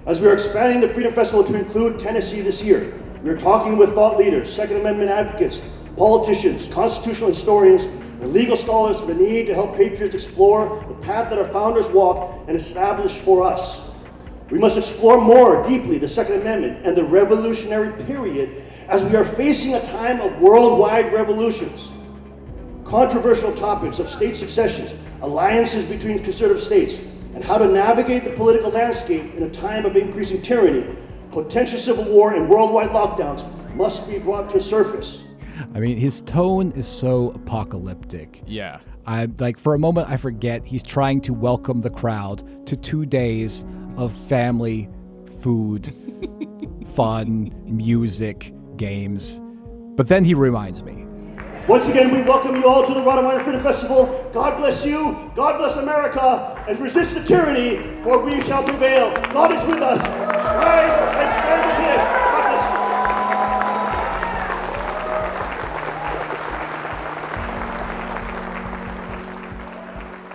As we are expanding the Freedom Festival to include Tennessee this year, we are talking with thought leaders, Second Amendment advocates, politicians, constitutional historians, and legal scholars for the need to help patriots explore the path that our founders walked and established for us. We must explore more deeply the Second Amendment and the revolutionary period as we are facing a time of worldwide revolutions. Controversial topics of state successions, alliances between conservative states, and how to navigate the political landscape in a time of increasing tyranny, potential civil war, and worldwide lockdowns must be brought to the surface. I mean, his tone is so apocalyptic. Yeah. I like for a moment, I forget he's trying to welcome the crowd to two days of family, food, fun, music, games. But then he reminds me. Once again, we welcome you all to the Rod of Iron Freedom Festival. God bless you, God bless America, and resist the tyranny, for we shall prevail. God is with us. Rise and stand with him. God bless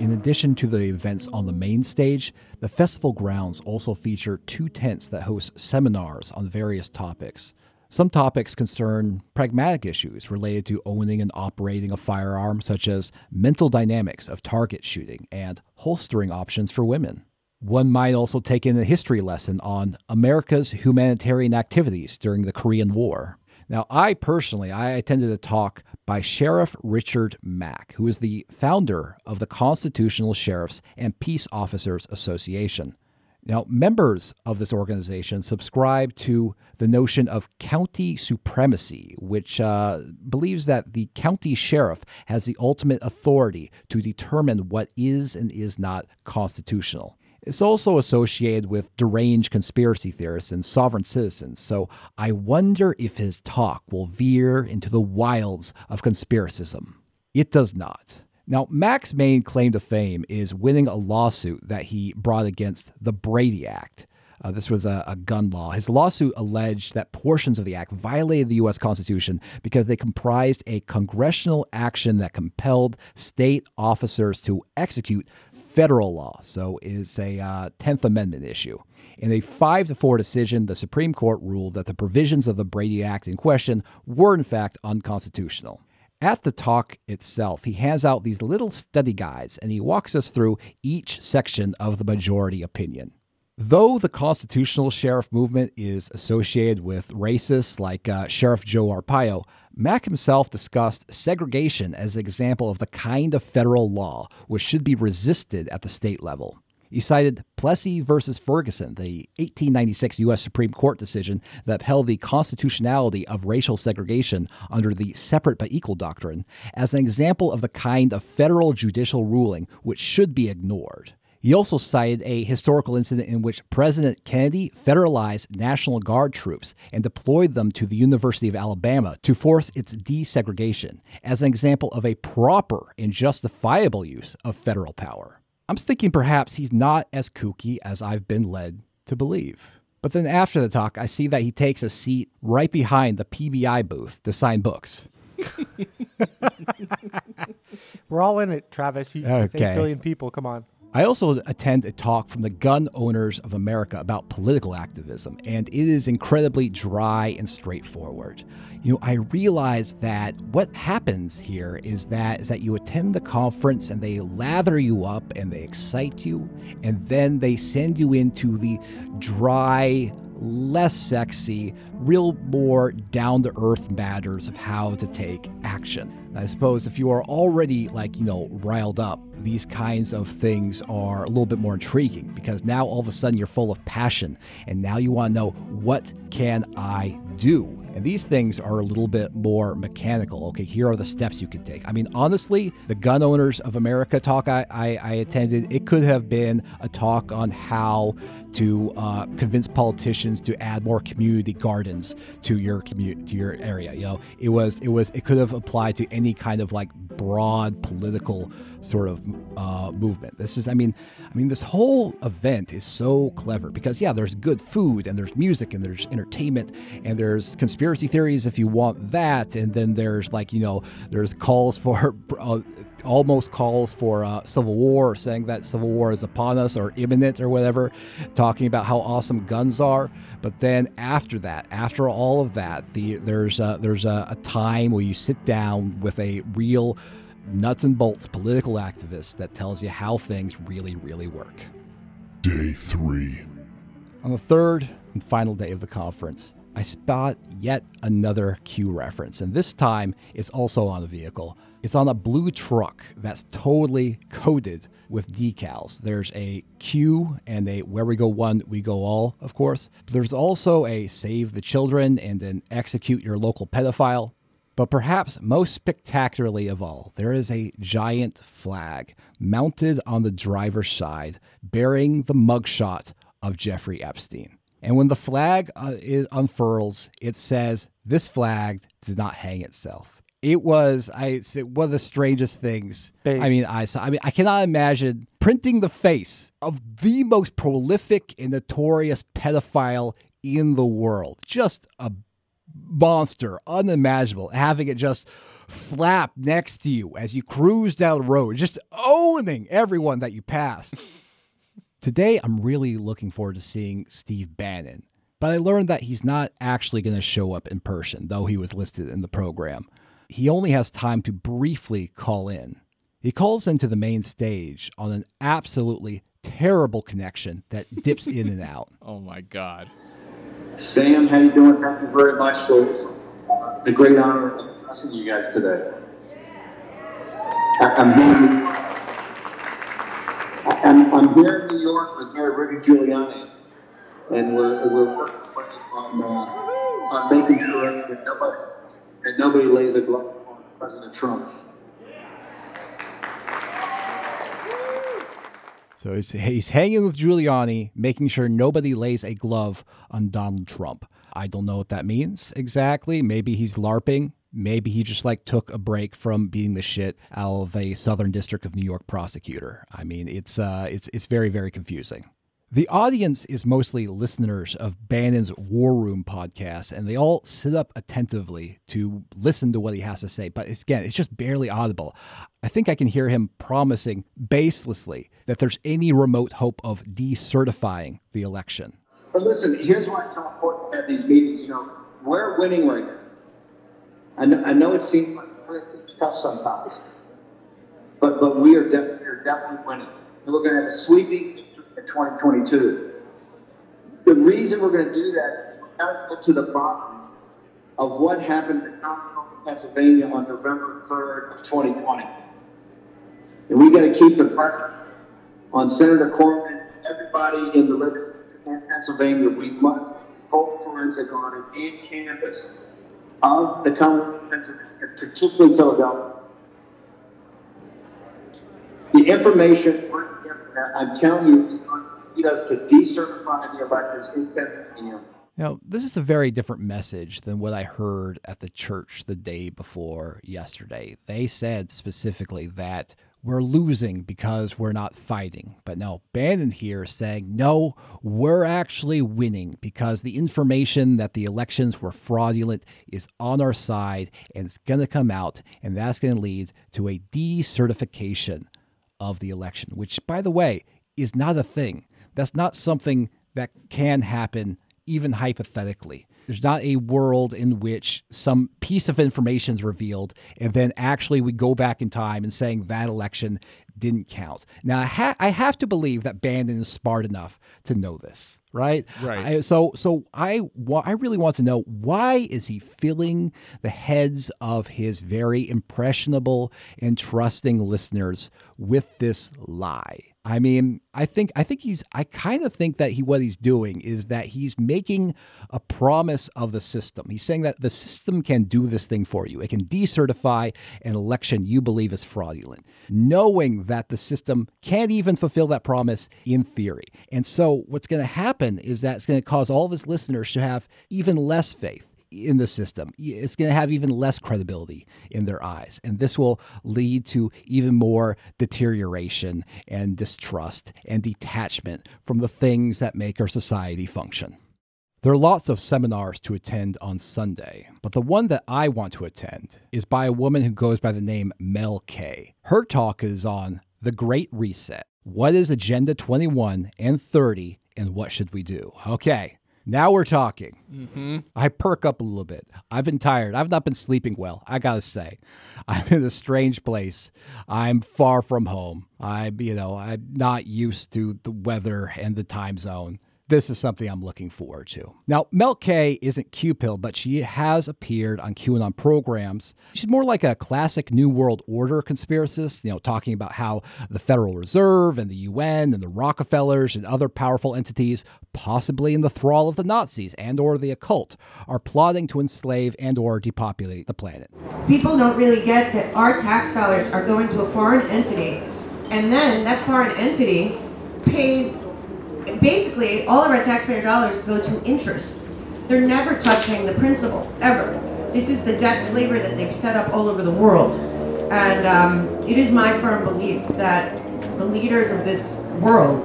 you. In addition to the events on the main stage, the festival grounds also feature two tents that host seminars on various topics. Some topics concern pragmatic issues related to owning and operating a firearm, such as mental dynamics of target shooting and holstering options for women. One might also take in a history lesson on America's humanitarian activities during the Korean War. Now, I personally, I attended a talk by Sheriff Richard Mack, who is the founder of the Constitutional Sheriffs and Peace Officers Association. Now, members of this organization subscribe to the notion of county supremacy, which uh, believes that the county sheriff has the ultimate authority to determine what is and is not constitutional. It's also associated with deranged conspiracy theorists and sovereign citizens, so I wonder if his talk will veer into the wilds of conspiracism. It does not. Now, Mack's main claim to fame is winning a lawsuit that he brought against the Brady Act. Uh, this was a, a gun law. His lawsuit alleged that portions of the act violated the U S Constitution because they comprised a congressional action that compelled state officers to execute federal law. So it's a uh, tenth Amendment issue. In a five to four decision, the Supreme Court ruled that the provisions of the Brady Act in question were in fact unconstitutional. At the talk itself, he hands out these little study guides and he walks us through each section of the majority opinion. Though the constitutional sheriff movement is associated with racists like uh, Sheriff Joe Arpaio, Mack himself discussed segregation as an example of the kind of federal law which should be resisted at the state level. He cited Plessy versus Ferguson, the eighteen ninety-six U S Supreme Court decision that upheld the constitutionality of racial segregation under the separate but equal doctrine, as an example of the kind of federal judicial ruling which should be ignored. He also cited a historical incident in which President Kennedy federalized National Guard troops and deployed them to the University of Alabama to force its desegregation as an example of a proper and justifiable use of federal power. I'm thinking perhaps he's not as kooky as I've been led to believe. But then after the talk, I see that he takes a seat right behind the P B I booth to sign books. We're all in it, Travis. You, okay. It's eight billion people. Come on. I also attend a talk from the Gun Owners of America about political activism, and it is incredibly dry and straightforward. You know, I realized that what happens here is that is that you attend the conference and they lather you up and they excite you, and then they send you into the dry, less sexy, real more down-to-earth matters of how to take action. And I suppose if you are already, like, you know, riled up, these kinds of things are a little bit more intriguing because now all of a sudden you're full of passion and now you want to know, what can I do? And these things are a little bit more mechanical. Okay, here are the steps you can take. I mean, honestly, the Gun Owners of America talk I, I, I attended, it could have been a talk on how to uh, convince politicians to add more community gardens to your commu- to your area. You know, it was it was it could have applied to any kind of like broad political sort of uh, movement. This is, I mean, I mean, this whole event is so clever because yeah, there's good food and there's music and there's entertainment and there's conspiracy. Conspiracy theories, if you want that, and then there's like you know, there's calls for uh, almost calls for uh, civil war, saying that civil war is upon us or imminent or whatever, talking about how awesome guns are. But then after that, after all of that, the there's a, there's a, a time where you sit down with a real nuts and bolts political activist that tells you how things really, really work. Day three. On the third and final day of the conference, I spot yet another Q reference, and this time it's also on a vehicle. It's on a blue truck that's totally coated with decals. There's a Q and a where we go one, we go all, of course. But there's also a save the children and then execute your local pedophile. But perhaps most spectacularly of all, there is a giant flag mounted on the driver's side bearing the mugshot of Jeffrey Epstein. And when the flag uh, it unfurls, it says, "This flag did not hang itself." It was I it, one of the strangest things. Based. I mean, I saw. I mean, I cannot imagine printing the face of the most prolific and notorious pedophile in the world, just a monster, unimaginable, having it just flap next to you as you cruise down the road, just owning everyone that you pass. Today, I'm really looking forward to seeing Steve Bannon, but I learned that he's not actually going to show up in person, though he was listed in the program. He only has time to briefly call in. He calls into the main stage on an absolutely terrible connection that dips in and out. Oh, my God. Sam, how you doing? Thank you very much for the great honor of addressing you guys today. I, I'm here in, I, I'm, I'm here in New York with Mayor Rudy Giuliani, and we're we're working on uh, on making sure that nobody that nobody lays a glove on President Trump. So he's, he's hanging with Giuliani, making sure nobody lays a glove on Donald Trump. I don't know what that means exactly. Maybe he's LARPing. Maybe he just like took a break from beating the shit out of a Southern District of New York prosecutor. I mean, it's uh, it's it's very, very confusing. The audience is mostly listeners of Bannon's War Room podcast, and they all sit up attentively to listen to what he has to say. But it's, again, it's just barely audible. I think I can hear him promising baselessly that there's any remote hope of decertifying the election. But listen, here's why it's so important at these meetings. You know, we're winning right now. I know, I know it seems like it's tough sometimes, but but we are de- we're definitely winning. And we're going to have a sweeping twenty twenty-two. The reason we're going to do that is we're going to get to the bottom of what happened in Pennsylvania on November third of twenty twenty. And we got to keep the pressure on Senator Cornyn, everybody in the legislature in Pennsylvania. We must hold forensic audit and canvas of the Commonwealth of Pennsylvania, particularly Philadelphia. The information we're I'm telling you, it's going to lead us to decertify the electors in Pennsylvania. Now, this is a very different message than what I heard at the church the day before yesterday. They said specifically that we're losing because we're not fighting. But now Bannon here is saying, no, we're actually winning because the information that the elections were fraudulent is on our side and it's going to come out, and that's going to lead to a decertification of the election, which, by the way, is not a thing. That's not something that can happen, even hypothetically. There's not a world in which some piece of information is revealed and then actually we go back in time and saying that election didn't count. Now, I, ha- I have to believe that Bannon is smart enough to know this, right? Right. I, so so I, wa- I really want to know, why is he filling the heads of his very impressionable and trusting listeners with this lie? I mean, I think I think he's I kind of think that he what he's doing is that he's making a promise of the system. He's saying that the system can do this thing for you. It can decertify an election you believe is fraudulent, knowing that the system can't even fulfill that promise in theory. And so what's going to happen is that it's going to cause all of his listeners to have even less faith in the system. It's going to have even less credibility in their eyes. And this will lead to even more deterioration and distrust and detachment from the things that make our society function. There are lots of seminars to attend on Sunday, but the one that I want to attend is by a woman who goes by the name Mel Kay. Her talk is on The Great Reset. What is Agenda twenty-one and thirty, and what should we do? Okay. Now we're talking. Mm-hmm. I perk up a little bit. I've been tired. I've not been sleeping well, I gotta say. I'm in a strange place. I'm far from home. I'm, you know, I'm not used to the weather and the time zone. This is something I'm looking forward to. Now, Mel Kay isn't Q-Pill, but she has appeared on QAnon programs. She's more like a classic New World Order conspiracist, you know, talking about how the Federal Reserve and the U N and the Rockefellers and other powerful entities, possibly in the thrall of the Nazis and or the occult, are plotting to enslave and or depopulate the planet. People don't really get that our tax dollars are going to a foreign entity, and then that foreign entity pays... Basically, all of our taxpayer dollars go to interest. They're never touching the principal, ever. This is the debt slavery that they've set up all over the world. And um, it is my firm belief that the leaders of this world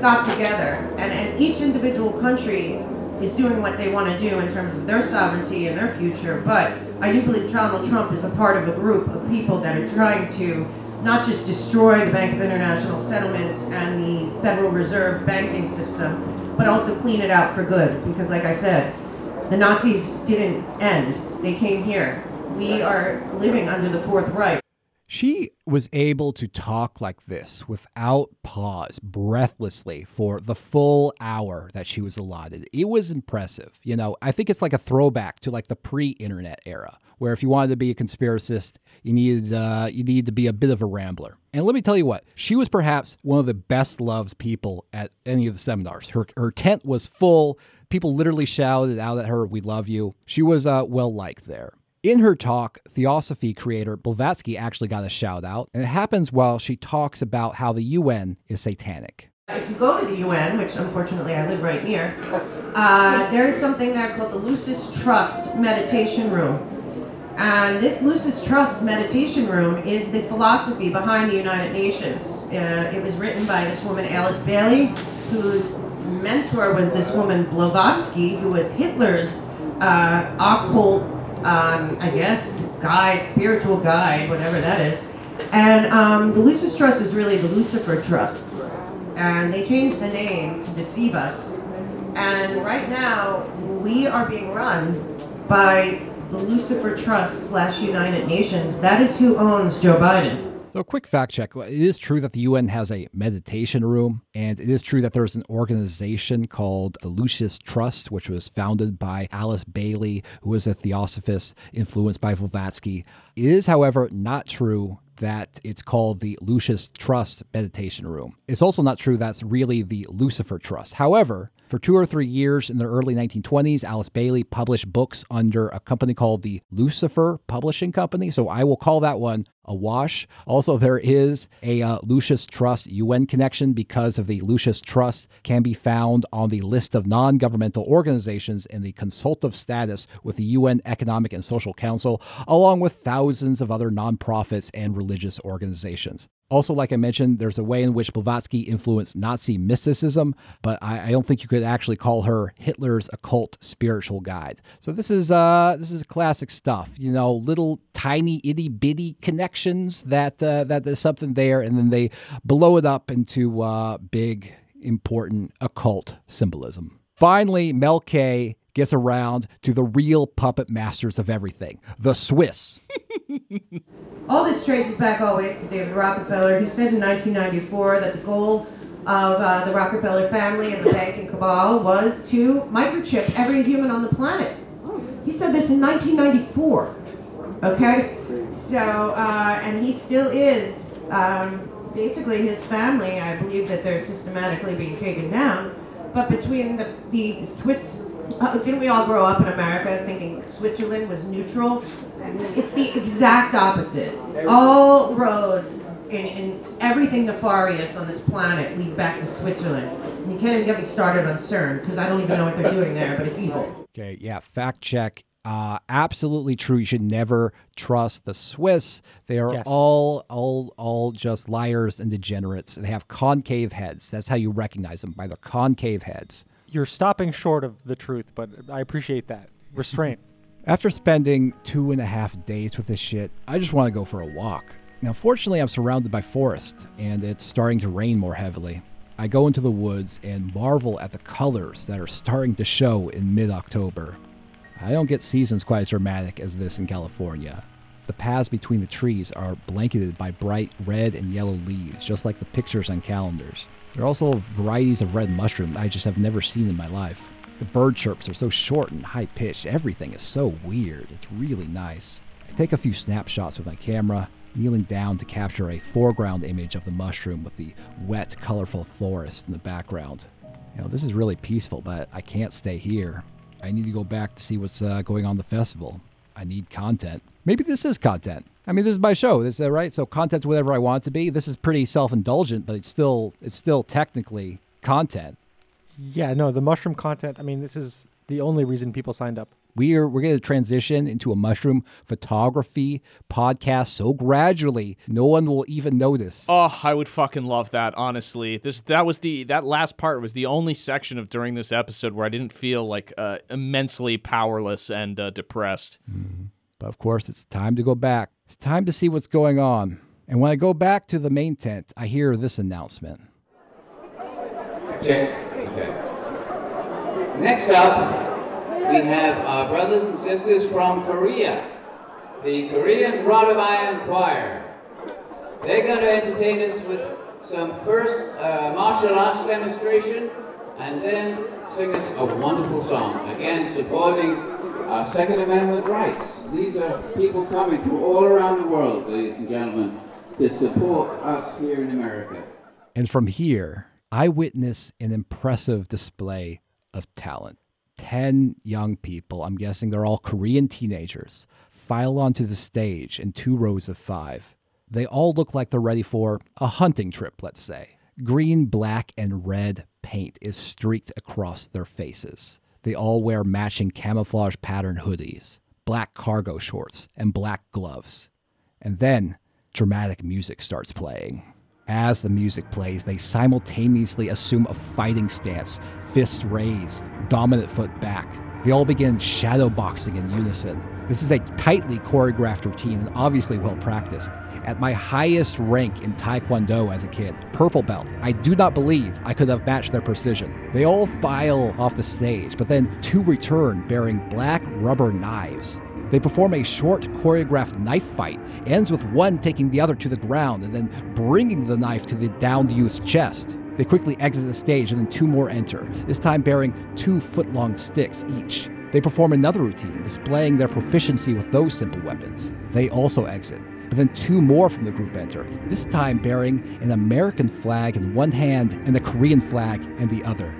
got together, and, and each individual country is doing what they want to do in terms of their sovereignty and their future. But I do believe Donald Trump is a part of a group of people that are trying to not just destroy the Bank of International Settlements and the Federal Reserve banking system, but also clean it out for good. Because like I said, the Nazis didn't end. They came here. We are living under the Fourth Reich. She was able to talk like this without pause, breathlessly, for the full hour that she was allotted. It was impressive. You know, I think it's like a throwback to like the pre-internet era, where if you wanted to be a conspiracist, you needed uh, you needed to be a bit of a rambler. And let me tell you what, she was perhaps one of the best loved people at any of the seminars. Her her tent was full. People literally shouted out at her, "We love you." She was uh, well liked there. In her talk, Theosophy creator Blavatsky actually got a shout out, and it happens while she talks about how the U N is satanic. If you go to the U N, which unfortunately I live right near, uh, there is something there called the Lucis Trust Meditation Room. And this Lucis Trust Meditation Room is the philosophy behind the United Nations. Uh, it was written by this woman, Alice Bailey, whose mentor was this woman, Blavatsky, who was Hitler's uh, occult Um, I guess, guide, spiritual guide, whatever that is. And um, the Lucis Trust is really the Lucifer Trust. And they changed the name to deceive us. And right now, we are being run by the Lucifer Trust slash United Nations. That is who owns Joe Biden. So a quick fact check. It is true that the U N has a meditation room, and it is true that there's an organization called the Lucis Trust, which was founded by Alice Bailey, who was a theosophist influenced by Blavatsky. It is, however, not true that it's called the Lucis Trust Meditation Room. It's also not true that's really the Lucifer Trust. However, for two or three years in the early nineteen twenties, Alice Bailey published books under a company called the Lucifer Publishing Company. So I will call that one a wash. Also, there is a uh, Lucius Trust U N connection because of the Lucius Trust can be found on the list of non-governmental organizations in the consultative status with the U N Economic and Social Council, along with thousands of other nonprofits and religious organizations. Also, like I mentioned, there's a way in which Blavatsky influenced Nazi mysticism, but I, I don't think you could actually call her Hitler's occult spiritual guide. So this is uh, this is classic stuff, you know, little tiny itty bitty connections that uh, that there's something there, and then they blow it up into uh, big important occult symbolism. Finally, Mel K gets around to the real puppet masters of everything, the Swiss. All this traces back always to David Rockefeller, who said in nineteen ninety-four that the goal of uh, the Rockefeller family and the banking cabal was to microchip every human on the planet. He said this in nineteen ninety-four, okay? So, uh, and he still is, um, basically his family, I believe that they're systematically being taken down, but between the, the Swiss, uh, didn't we all grow up in America thinking Switzerland was neutral? It's the exact opposite. All roads and, and everything nefarious on this planet lead back to Switzerland. And you can't even get me started on CERN, because I don't even know what they're doing there, but it's evil. Okay, yeah, fact check. Uh, absolutely true. You should never trust the Swiss. They are yes. all, all, all just liars and degenerates. They have concave heads. That's how you recognize them, by their concave heads. You're stopping short of the truth, but I appreciate that. Restraint. After spending two and a half days with this shit, I just want to go for a walk. Now, fortunately, I'm surrounded by forest, and it's starting to rain more heavily. I go into the woods and marvel at the colors that are starting to show in mid-October. I don't get seasons quite as dramatic as this in California. The paths between the trees are blanketed by bright red and yellow leaves, just like the pictures on calendars. There are also varieties of red mushroom I just have never seen in my life. The bird chirps are so short and high-pitched. Everything is so weird. It's really nice. I take a few snapshots with my camera, kneeling down to capture a foreground image of the mushroom with the wet, colorful forest in the background. You know, this is really peaceful, but I can't stay here. I need to go back to see what's uh, going on in the festival. I need content. Maybe this is content. I mean, this is my show, this uh, right? So content's whatever I want it to be. This is pretty self-indulgent, but it's still it's still technically content. Yeah, no, the mushroom content, I mean, this is the only reason people signed up. We're we're going to transition into a mushroom photography podcast so gradually, no one will even notice. Oh, I would fucking love that, honestly. This that was the that last part was the only section of during this episode where I didn't feel like uh, immensely powerless and uh, depressed. Mm-hmm. But of course, it's time to go back. It's time to see what's going on. And when I go back to the main tent, I hear this announcement. Check. Okay. Next up, we have our brothers and sisters from Korea, the Korean Rod of Iron Choir. They're going to entertain us with some first uh, martial arts demonstration and then sing us a wonderful song. Again, supporting our Second Amendment rights. These are people coming from all around the world, ladies and gentlemen, to support us here in America. And from here, I witness an impressive display of talent. Ten young people, I'm guessing they're all Korean teenagers, file onto the stage in two rows of five. They all look like they're ready for a hunting trip, let's say. Green, black, and red paint is streaked across their faces. They all wear matching camouflage pattern hoodies, black cargo shorts, and black gloves. And then dramatic music starts playing. As the music plays, they simultaneously assume a fighting stance, fists raised, dominant foot back. They all begin shadow boxing in unison. This is a tightly choreographed routine and obviously well-practiced. At my highest rank in Taekwondo as a kid, purple belt, I do not believe I could have matched their precision. They all file off the stage, but then two return bearing black rubber knives. They perform a short choreographed knife fight. It ends with one taking the other to the ground and then bringing the knife to the downed youth's chest. They quickly exit the stage and then two more enter, this time bearing two foot-long sticks each. They perform another routine, displaying their proficiency with those simple weapons. They also exit, but then two more from the group enter, this time bearing an American flag in one hand and the Korean flag in the other.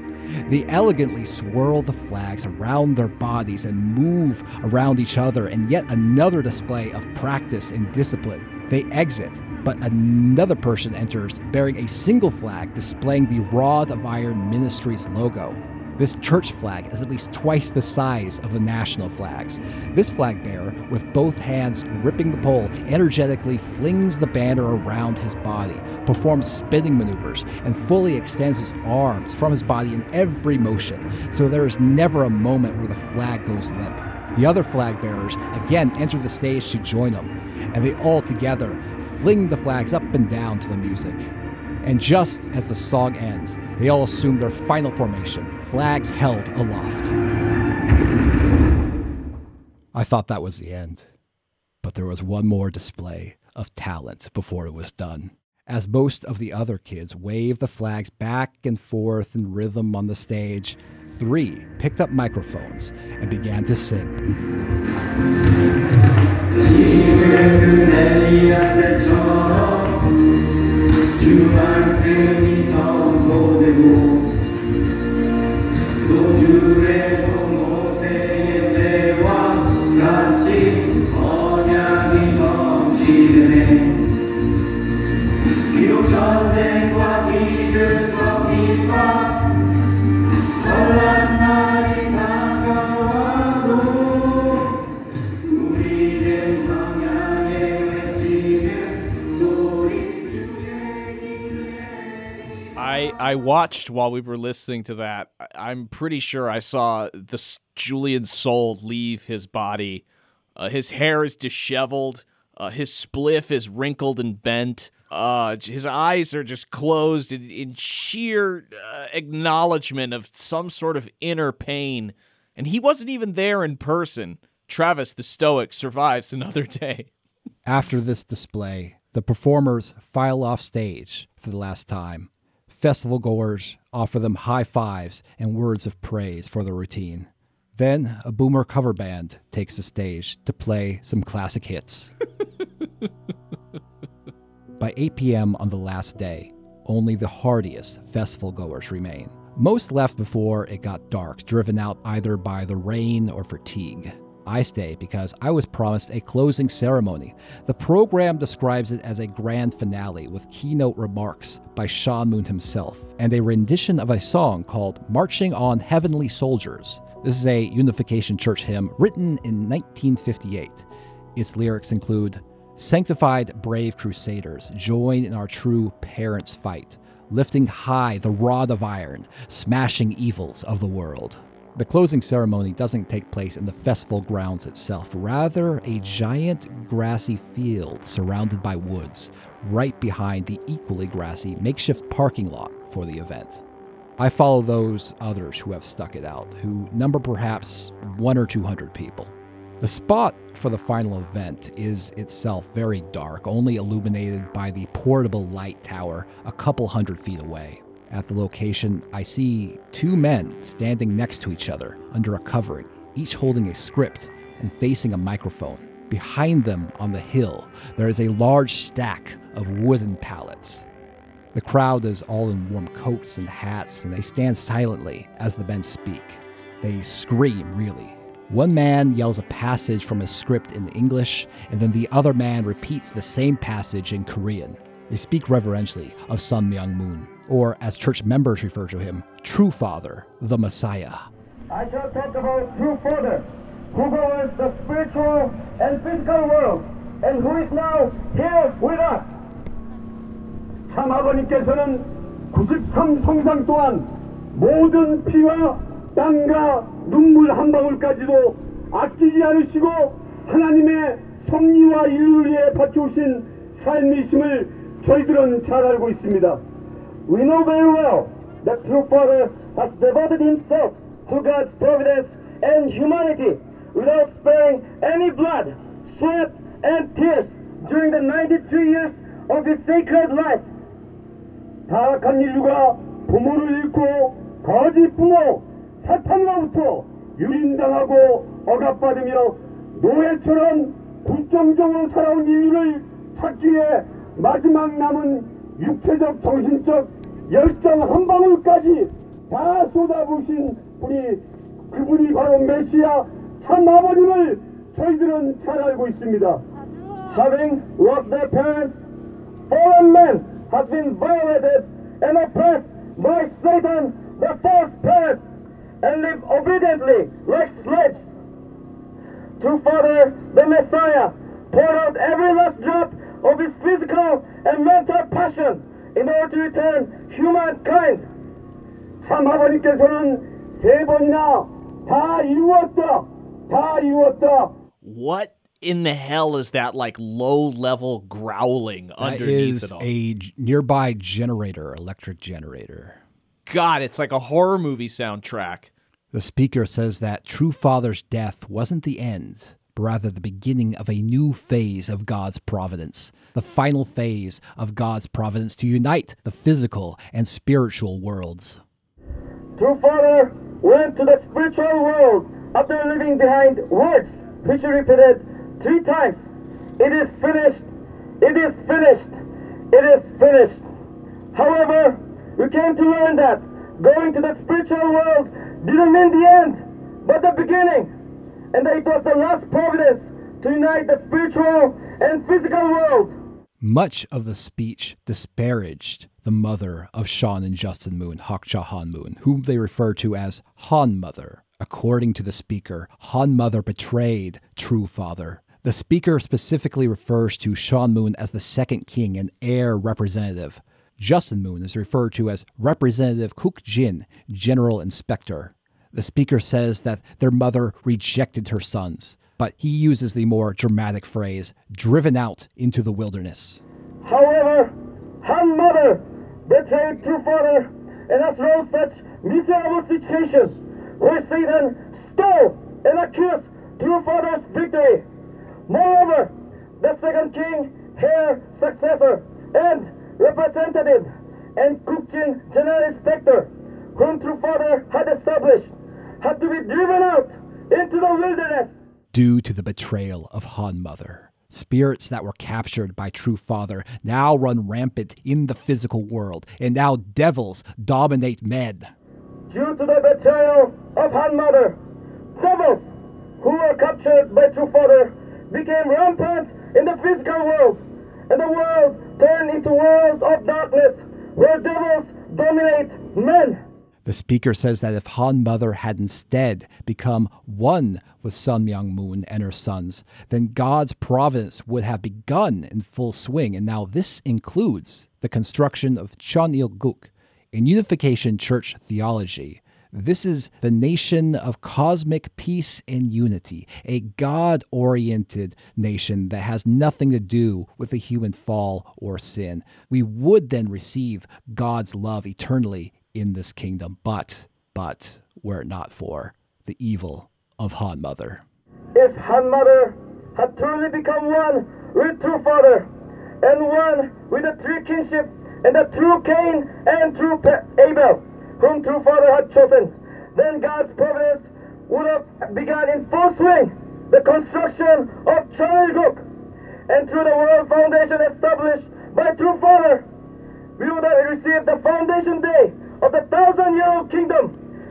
They elegantly swirl the flags around their bodies and move around each other in yet another display of practice and discipline. They exit, but another person enters bearing a single flag displaying the Rod of Iron Ministries logo. This church flag is at least twice the size of the national flags. This flag bearer, with both hands gripping the pole, energetically flings the banner around his body, performs spinning maneuvers, and fully extends his arms from his body in every motion, so there is never a moment where the flag goes limp. The other flag bearers again enter the stage to join them, and they all together fling the flags up and down to the music. And just as the song ends, they all assume their final formation, flags held aloft. I thought that was the end, but there was one more display of talent before it was done. As most of the other kids waved the flags back and forth in rhythm on the stage, three picked up microphones and began to sing. I watched while we were listening to that. I'm pretty sure I saw this Julian soul leave his body. Uh, his hair is disheveled. Uh, his spliff is wrinkled and bent. Uh, his eyes are just closed in, in sheer uh, acknowledgement of some sort of inner pain. And he wasn't even there in person. Travis the Stoic survives another day. After this display, the performers file off stage for the last time. Festival goers offer them high fives and words of praise for the routine. Then a boomer cover band takes the stage to play some classic hits. By eight p.m. on the last day, only the hardiest festival goers remain. Most left before it got dark, driven out either by the rain or fatigue. I stay because I was promised a closing ceremony. The program describes it as a grand finale with keynote remarks by Sean Moon himself and a rendition of a song called Marching on Heavenly Soldiers. This is a Unification Church hymn written in nineteen fifty-eight. Its lyrics include, "Sanctified brave crusaders, join in our true parents' fight, lifting high the rod of iron, smashing evils of the world." The closing ceremony doesn't take place in the festival grounds itself, rather a giant grassy field surrounded by woods, right behind the equally grassy makeshift parking lot for the event. I follow those others who have stuck it out, who number perhaps one or two hundred people. The spot for the final event is itself very dark, only illuminated by the portable light tower a couple hundred feet away. At the location, I see two men standing next to each other under a covering, each holding a script and facing a microphone. Behind them on the hill, there is a large stack of wooden pallets. The crowd is all in warm coats and hats, and they stand silently as the men speak. They scream, really. One man yells a passage from a script in English, and then the other man repeats the same passage in Korean. They speak reverentially of Sun Myung Moon, or as church members refer to him, True Father, the Messiah. I shall talk about True Father, who governs the spiritual and physical world, and who is now here with us. 참 아버님께서는 구십삼 성상 또한 모든 피와 땅과 눈물 한 방울까지도 아끼지 않으시고 하나님의 섭리와 인류를 위해 바쳐오신 삶이심을 저희들은 잘 알고 있습니다. We know very well that True Father has devoted himself to God's providence and humanity without sparing any blood, sweat, and tears during the ninety-three years of his sacred life. 타락한 인류가 부모를 잃고 거짓 부모, 사탄으로부터 유린당하고 억압받으며 노예처럼 굴종적으로 살아온 인류를 찾기 위해 마지막 남은 육체적, 정신적 열정 한 방울까지 다 쏟아부으신 분이, 그분이 바로 메시아 참 아버님을 저희들은 잘 알고 있습니다. Having lost their parents, fallen men have been violated and oppressed by Satan, the false parent, and live obediently like slaves. True Father, the Messiah, poured out every last drop of his physical and mental passion in order to return humankind. 참 아버님께서는 세 번이나 다 이루었다, 다 이루었다. What in the hell is that, like, low-level growling that underneath it all? That is a nearby generator, electric generator. God, it's like a horror movie soundtrack. The speaker says that True Father's death wasn't the end, but rather the beginning of a new phase of God's providence, the final phase of God's providence to unite the physical and spiritual worlds. True Father went to the spiritual world after leaving behind words which he repeated three times. It is finished. It is finished. It is finished. However, we came to learn that going to the spiritual world didn't mean the end, but the beginning, and that it was the last providence to unite the spiritual and physical world. Much of the speech disparaged the mother of Sean and Justin Moon, Hak Ja Han Moon, whom they refer to as Han Mother. According to the speaker, Han Mother betrayed True Father. The speaker specifically refers to Sean Moon as the second king and heir representative. Justin Moon is referred to as Representative Kuk Jin, General Inspector. The speaker says that their mother rejected her sons, but he uses the more dramatic phrase, driven out into the wilderness. However, her mother betrayed True Father and has wrought such miserable situations where Satan stole and accused True Father's victory. Moreover, the second king, heir, successor, and representative and Kukjin General Inspector, whom True Father had established, had to be driven out into the wilderness. Due to the betrayal of Han Mother, spirits that were captured by True Father now run rampant in the physical world, and now devils dominate men. Due to the betrayal of Han Mother, devils who were captured by True Father became rampant in the physical world, and the world turned into worlds of darkness where devils dominate men. The speaker says that if Han Mother had instead become one with Sun Myung Moon and her sons, then God's providence would have begun in full swing. And now this includes the construction of Cheonilguk. In Unification Church theology, this is the nation of cosmic peace and unity, a God-oriented nation that has nothing to do with the human fall or sin. We would then receive God's love eternally in this kingdom, but, but, were it not for the evil of Han Mother. is her mother, had truly become one with true father, and one with the true kinship, and the true Cain and true Abel, whom true father had chosen. Then God's providence would have begun in full swing the construction of Channel Group, and through the world foundation established by true father, we would have received the foundation day of the thousand-year-old kingdom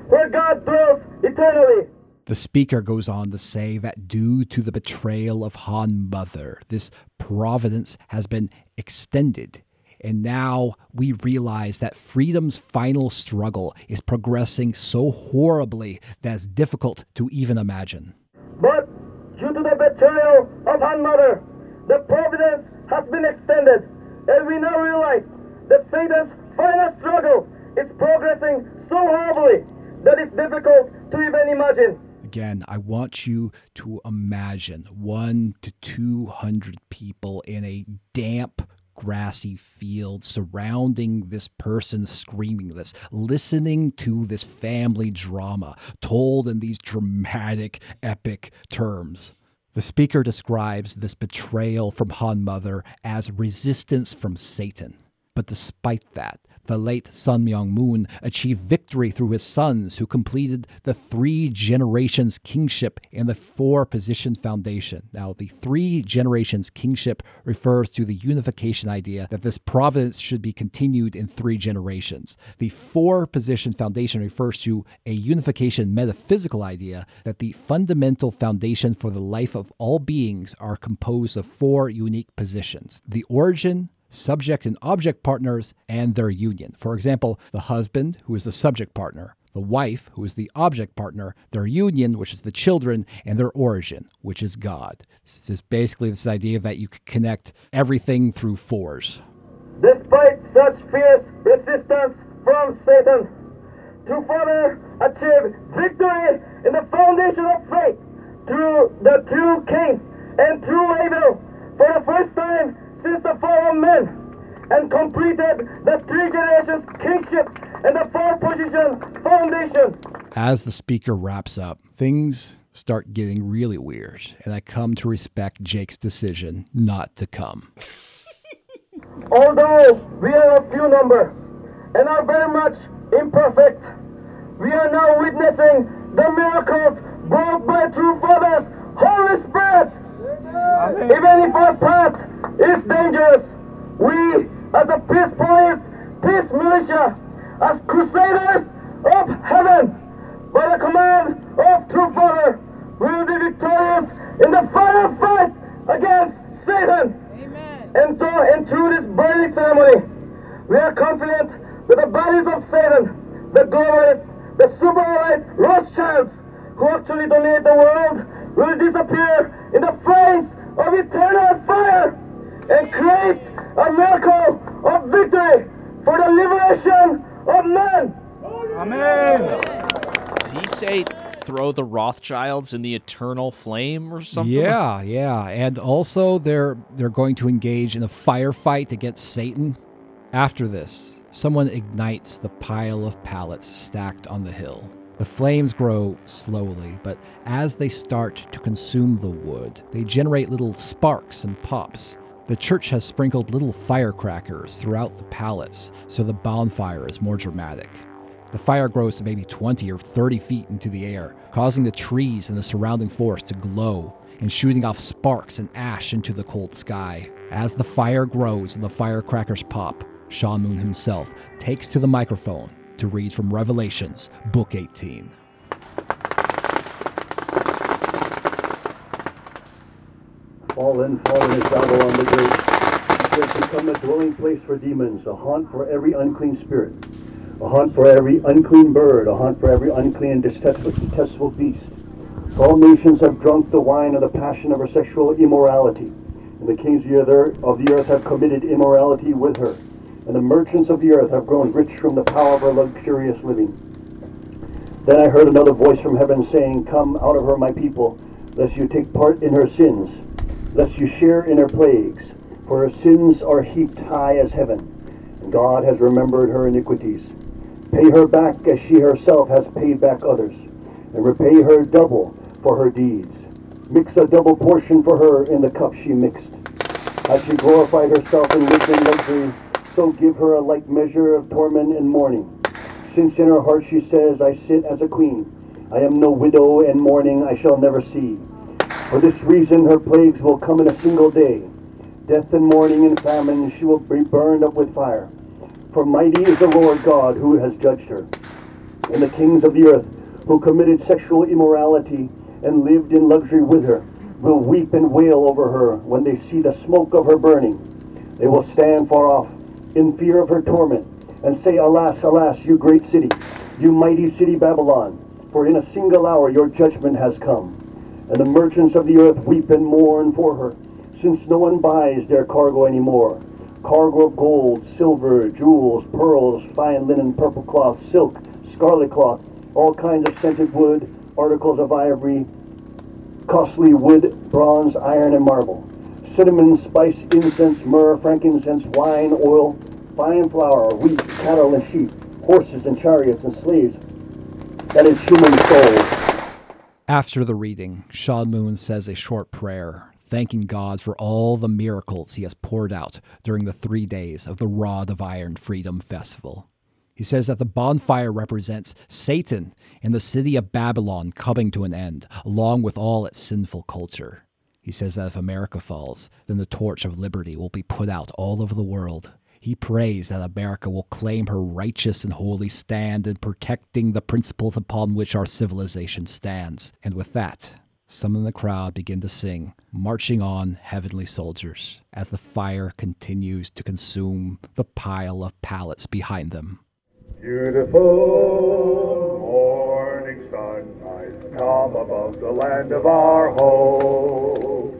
where God dwells eternally. The speaker goes on to say that due to the betrayal of Han Mother, this providence has been extended. And now we realize that freedom's final struggle is progressing so horribly that it's difficult to even imagine. But due to the betrayal of Han Mother, the providence has been extended. And we now realize that Satan's final struggle is progressing so horribly that it's difficult to even imagine. Again, I want you to imagine one to two hundred people in a damp, grassy field surrounding this person screaming this, listening to this family drama told in these dramatic, epic terms. The speaker describes this betrayal from Han Mother as resistance from Satan. But despite that, the late Sun Myung Moon achieved victory through his sons, who completed the three generations kingship and the four position foundation. Now, the three generations kingship refers to the unification idea that this providence should be continued in three generations. The four position foundation refers to a unification metaphysical idea that the fundamental foundation for the life of all beings are composed of four unique positions: the origin, subject and object partners, and their union. For example, the husband, who is the subject partner, the wife, who is the object partner, their union, which is the children, and their origin, which is God. This is basically this idea that you could connect everything through fours. Despite such fierce resistance from Satan, True Father achieved victory in the foundation of faith through the true Cain and true Abel for the first time since the fall of men, and completed the three generations kingship and the four position foundation. As the speaker wraps up, things start getting really weird, and I come to respect Jake's decision not to come. Although we are a few number and are very much imperfect, we are now witnessing the miracles brought by True Father's Holy Spirit. Amen. Even if our path is dangerous, we, as a peace police, peace militia, as crusaders of heaven, by the command of True Father, we will be victorious in the final fight against Satan. Amen. And so, and through this burning ceremony, we are confident that the bodies of Satan, the globalists, the super-elite Rothschilds, who actually dominate the world, will disappear in the flames of eternal fire and create a miracle of victory for the liberation of men. Amen. Did he say throw the Rothschilds in the eternal flame or something? Yeah, yeah. And also they're they're going to engage in a firefight against Satan. After this, someone ignites the pile of pallets stacked on the hill. The flames grow slowly, but as they start to consume the wood, they generate little sparks and pops. The church has sprinkled little firecrackers throughout the pallets, so the bonfire is more dramatic. The fire grows to maybe twenty or thirty feet into the air, causing the trees and the surrounding forest to glow and shooting off sparks and ash into the cold sky. As the fire grows and the firecrackers pop, Sean Moon himself takes to the microphone to read from Revelations, Book eighteen. Fallen, fallen is Babylon the Great. It has become a dwelling place for demons, a haunt for every unclean spirit, a haunt for every unclean bird, a haunt for every unclean and detestable, detestable beast. All nations have drunk the wine of the passion of her sexual immorality, and the kings of the earth have committed immorality with her. And the merchants of the earth have grown rich from the power of her luxurious living. Then I heard another voice from heaven saying, Come out of her, my people, lest you take part in her sins, lest you share in her plagues, for her sins are heaped high as heaven, and God has remembered her iniquities. Pay her back as she herself has paid back others, and repay her double for her deeds. mix a double portion for her in the cup she mixed. As she glorified herself in wisdom luxury, so give her a like measure of torment and mourning. Since in her heart she says, I sit as a queen. I am no widow, and mourning I shall never see. For this reason her plagues will come in a single day. Death and mourning and famine, she will be burned up with fire. For mighty is the Lord God who has judged her. And the kings of the earth who committed sexual immorality and lived in luxury with her will weep and wail over her when they see the smoke of her burning. They will stand far off in fear of her torment and say, Alas, alas, you great city, you mighty city Babylon, for in a single hour your judgment has come. And the merchants of the earth weep and mourn for her, since no one buys their cargo anymore. Cargo of gold, silver, jewels, pearls, fine linen, purple cloth, silk, scarlet cloth, all kinds of scented wood, articles of ivory, costly wood, bronze, iron, and marble, cinnamon, spice, incense, myrrh, frankincense, wine, oil, fine flour, wheat, cattle and sheep, horses and chariots and slaves, that is human souls. After the reading, Sean Moon says a short prayer, thanking God for all the miracles he has poured out during the three days of the Rod of Iron Freedom Festival. He says that the bonfire represents Satan and the city of Babylon coming to an end, along with all its sinful culture. He says that if America falls, then the torch of liberty will be put out all over the world. He prays that America will claim her righteous and holy stand in protecting the principles upon which our civilization stands. And with that, some in the crowd begin to sing, Marching On, Heavenly Soldiers, as the fire continues to consume the pile of pallets behind them. Beautiful morning sunrise, come above the land of our hope.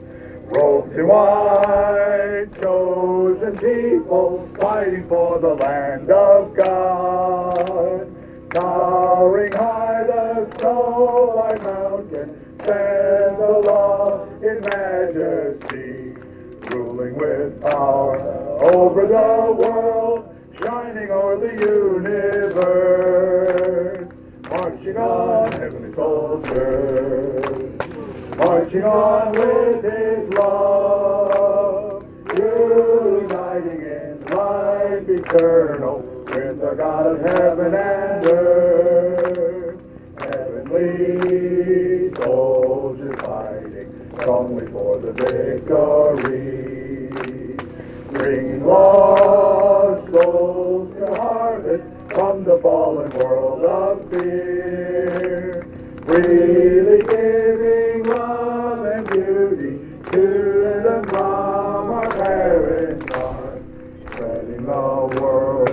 Robed in white, chosen people, fighting for the land of God. Towering high the snow-white mountain, stand aloft in majesty, ruling with power over the world, shining o'er the universe. Marching on, heavenly soldiers, marching on with his love, uniting in life eternal with the God of heaven and earth. Heavenly soldiers fighting strongly for the victory, bringing lost souls to harvest from the fallen world of fear, freely giving love and beauty to the mom, our parents are, spreading the world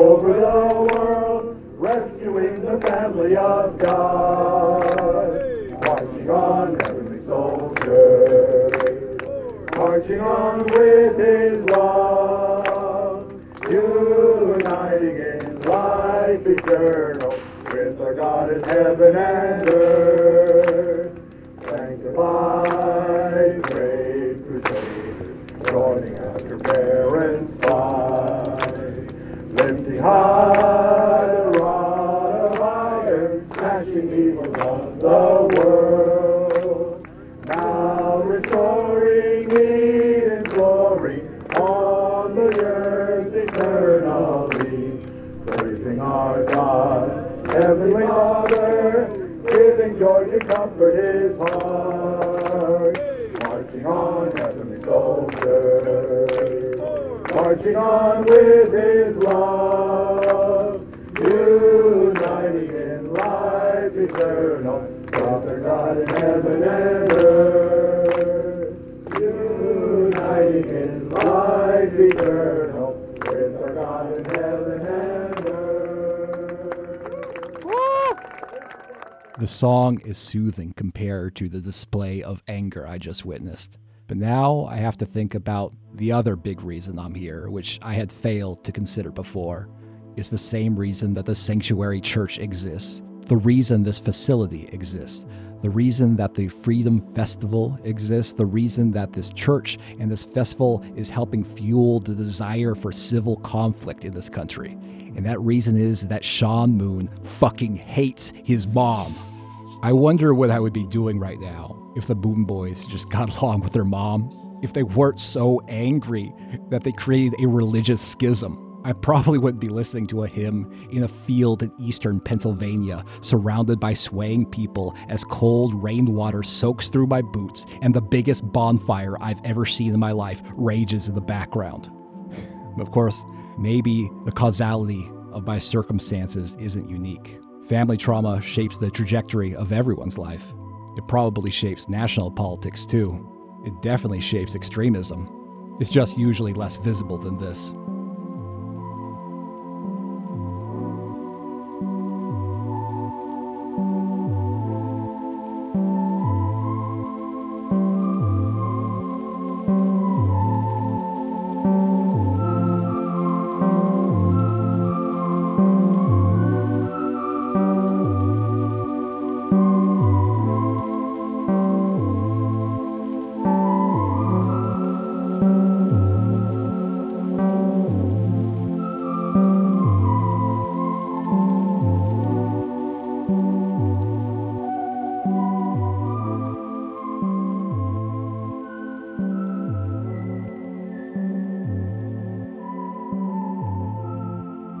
over the world, rescuing the family of God. Marching on, heavenly soldiers, marching on with his love, uniting in life eternal with our God in heaven and earth. Sanctified, brave crusaders, joining after parents' fight, lifting high the rod of iron, smashing evil of the world. Our God, Heavenly Father, giving joy to comfort his heart. Marching on, heavenly soldiers, marching on with his love, uniting in life eternal, Father God in heaven and earth, uniting in life eternal with our God in heaven and earth. The song is soothing compared to the display of anger I just witnessed. But now I have to think about the other big reason I'm here, which I had failed to consider before. It's the same reason that the Sanctuary Church exists, the reason this facility exists, the reason that the Freedom Festival exists, the reason that this church and this festival is helping fuel the desire for civil conflict in this country. And that reason is that Sean Moon fucking hates his mom. I wonder what I would be doing right now if the Boom Boys just got along with their mom, if they weren't so angry that they created a religious schism. I probably wouldn't be listening to a hymn in a field in eastern Pennsylvania, surrounded by swaying people as cold rainwater soaks through my boots and the biggest bonfire I've ever seen in my life rages in the background. Of course, maybe the causality of my circumstances isn't unique. Family trauma shapes the trajectory of everyone's life. It probably shapes national politics too. It definitely shapes extremism. It's just usually less visible than this.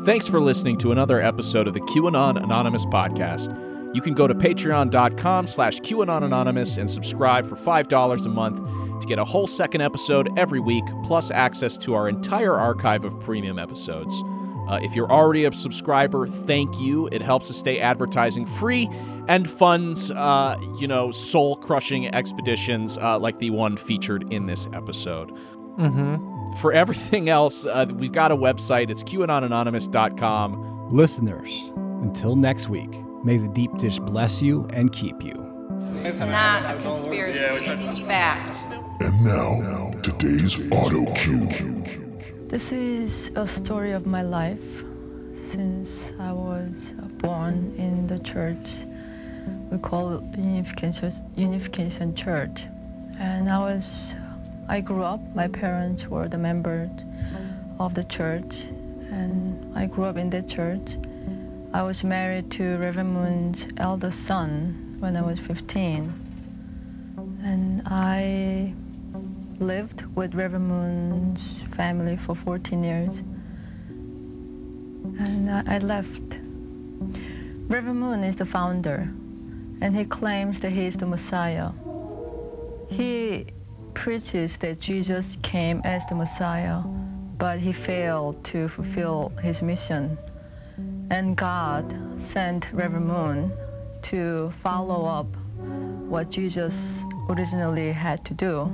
Thanks for listening to another episode of the QAnon Anonymous podcast. You can go to patreon.com slash QAnon Anonymous and subscribe for five dollars a month to get a whole second episode every week, plus access to our entire archive of premium episodes. Uh, if you're already a subscriber, thank you. It helps us stay advertising free and funds, uh, you know, soul-crushing expeditions uh, like the one featured in this episode. Mm-hmm. For everything else, uh, we've got a website. It's Q anon anonymous dot com. Listeners, until next week, may the deep dish bless you and keep you. It's not a conspiracy. It's fact. And now, today's auto cue. This is a story of my life. Since I was born in the church, we call it Unification, Unification Church. And I was... I grew up, my parents were the members of the church, and I grew up in that church. I was married to Reverend Moon's eldest son when I was fifteen. And I lived with Reverend Moon's family for fourteen years. And I left. Reverend Moon is the founder, and he claims that he is the Messiah. He preaches that Jesus came as the Messiah, but he failed to fulfill his mission. And God sent Reverend Moon to follow up what Jesus originally had to do,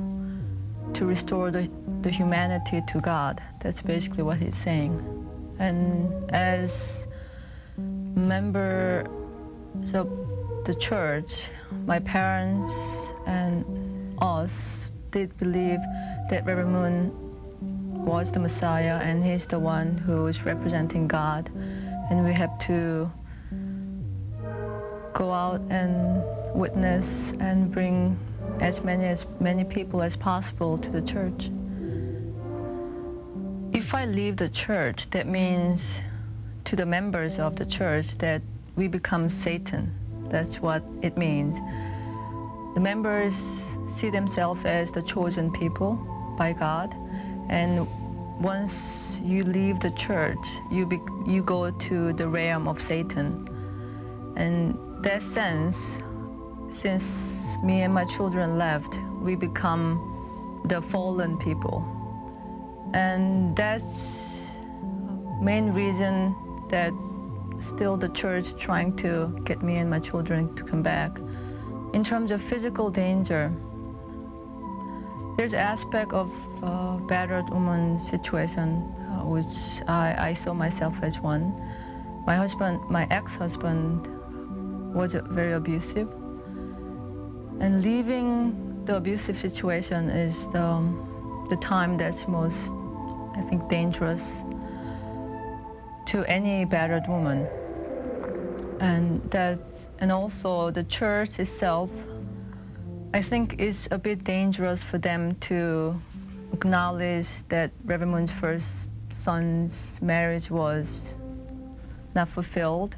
to restore the, the humanity to God. That's basically what he's saying. And as members of the church, my parents and us did believe that Reverend Moon was the Messiah, and he's the one who is representing God, and we have to go out and witness and bring as many as many people as possible to the church. If I leave the church, that means to the members of the church that we become Satan. That's what it means. The members see themselves as the chosen people by God, and once you leave the church, you be, you go to the realm of Satan. And that sense, since me and my children left, we become the fallen people, and that's main reason that still the church trying to get me and my children to come back. In terms of physical danger, there's aspect of uh, battered woman situation, uh, which I, I saw myself as one. My husband, my ex-husband, was very abusive. And leaving the abusive situation is the, the time that's most, I think, dangerous to any battered woman. And that's, and also the church itself, I think it's a bit dangerous for them to acknowledge that Reverend Moon's first son's marriage was not fulfilled.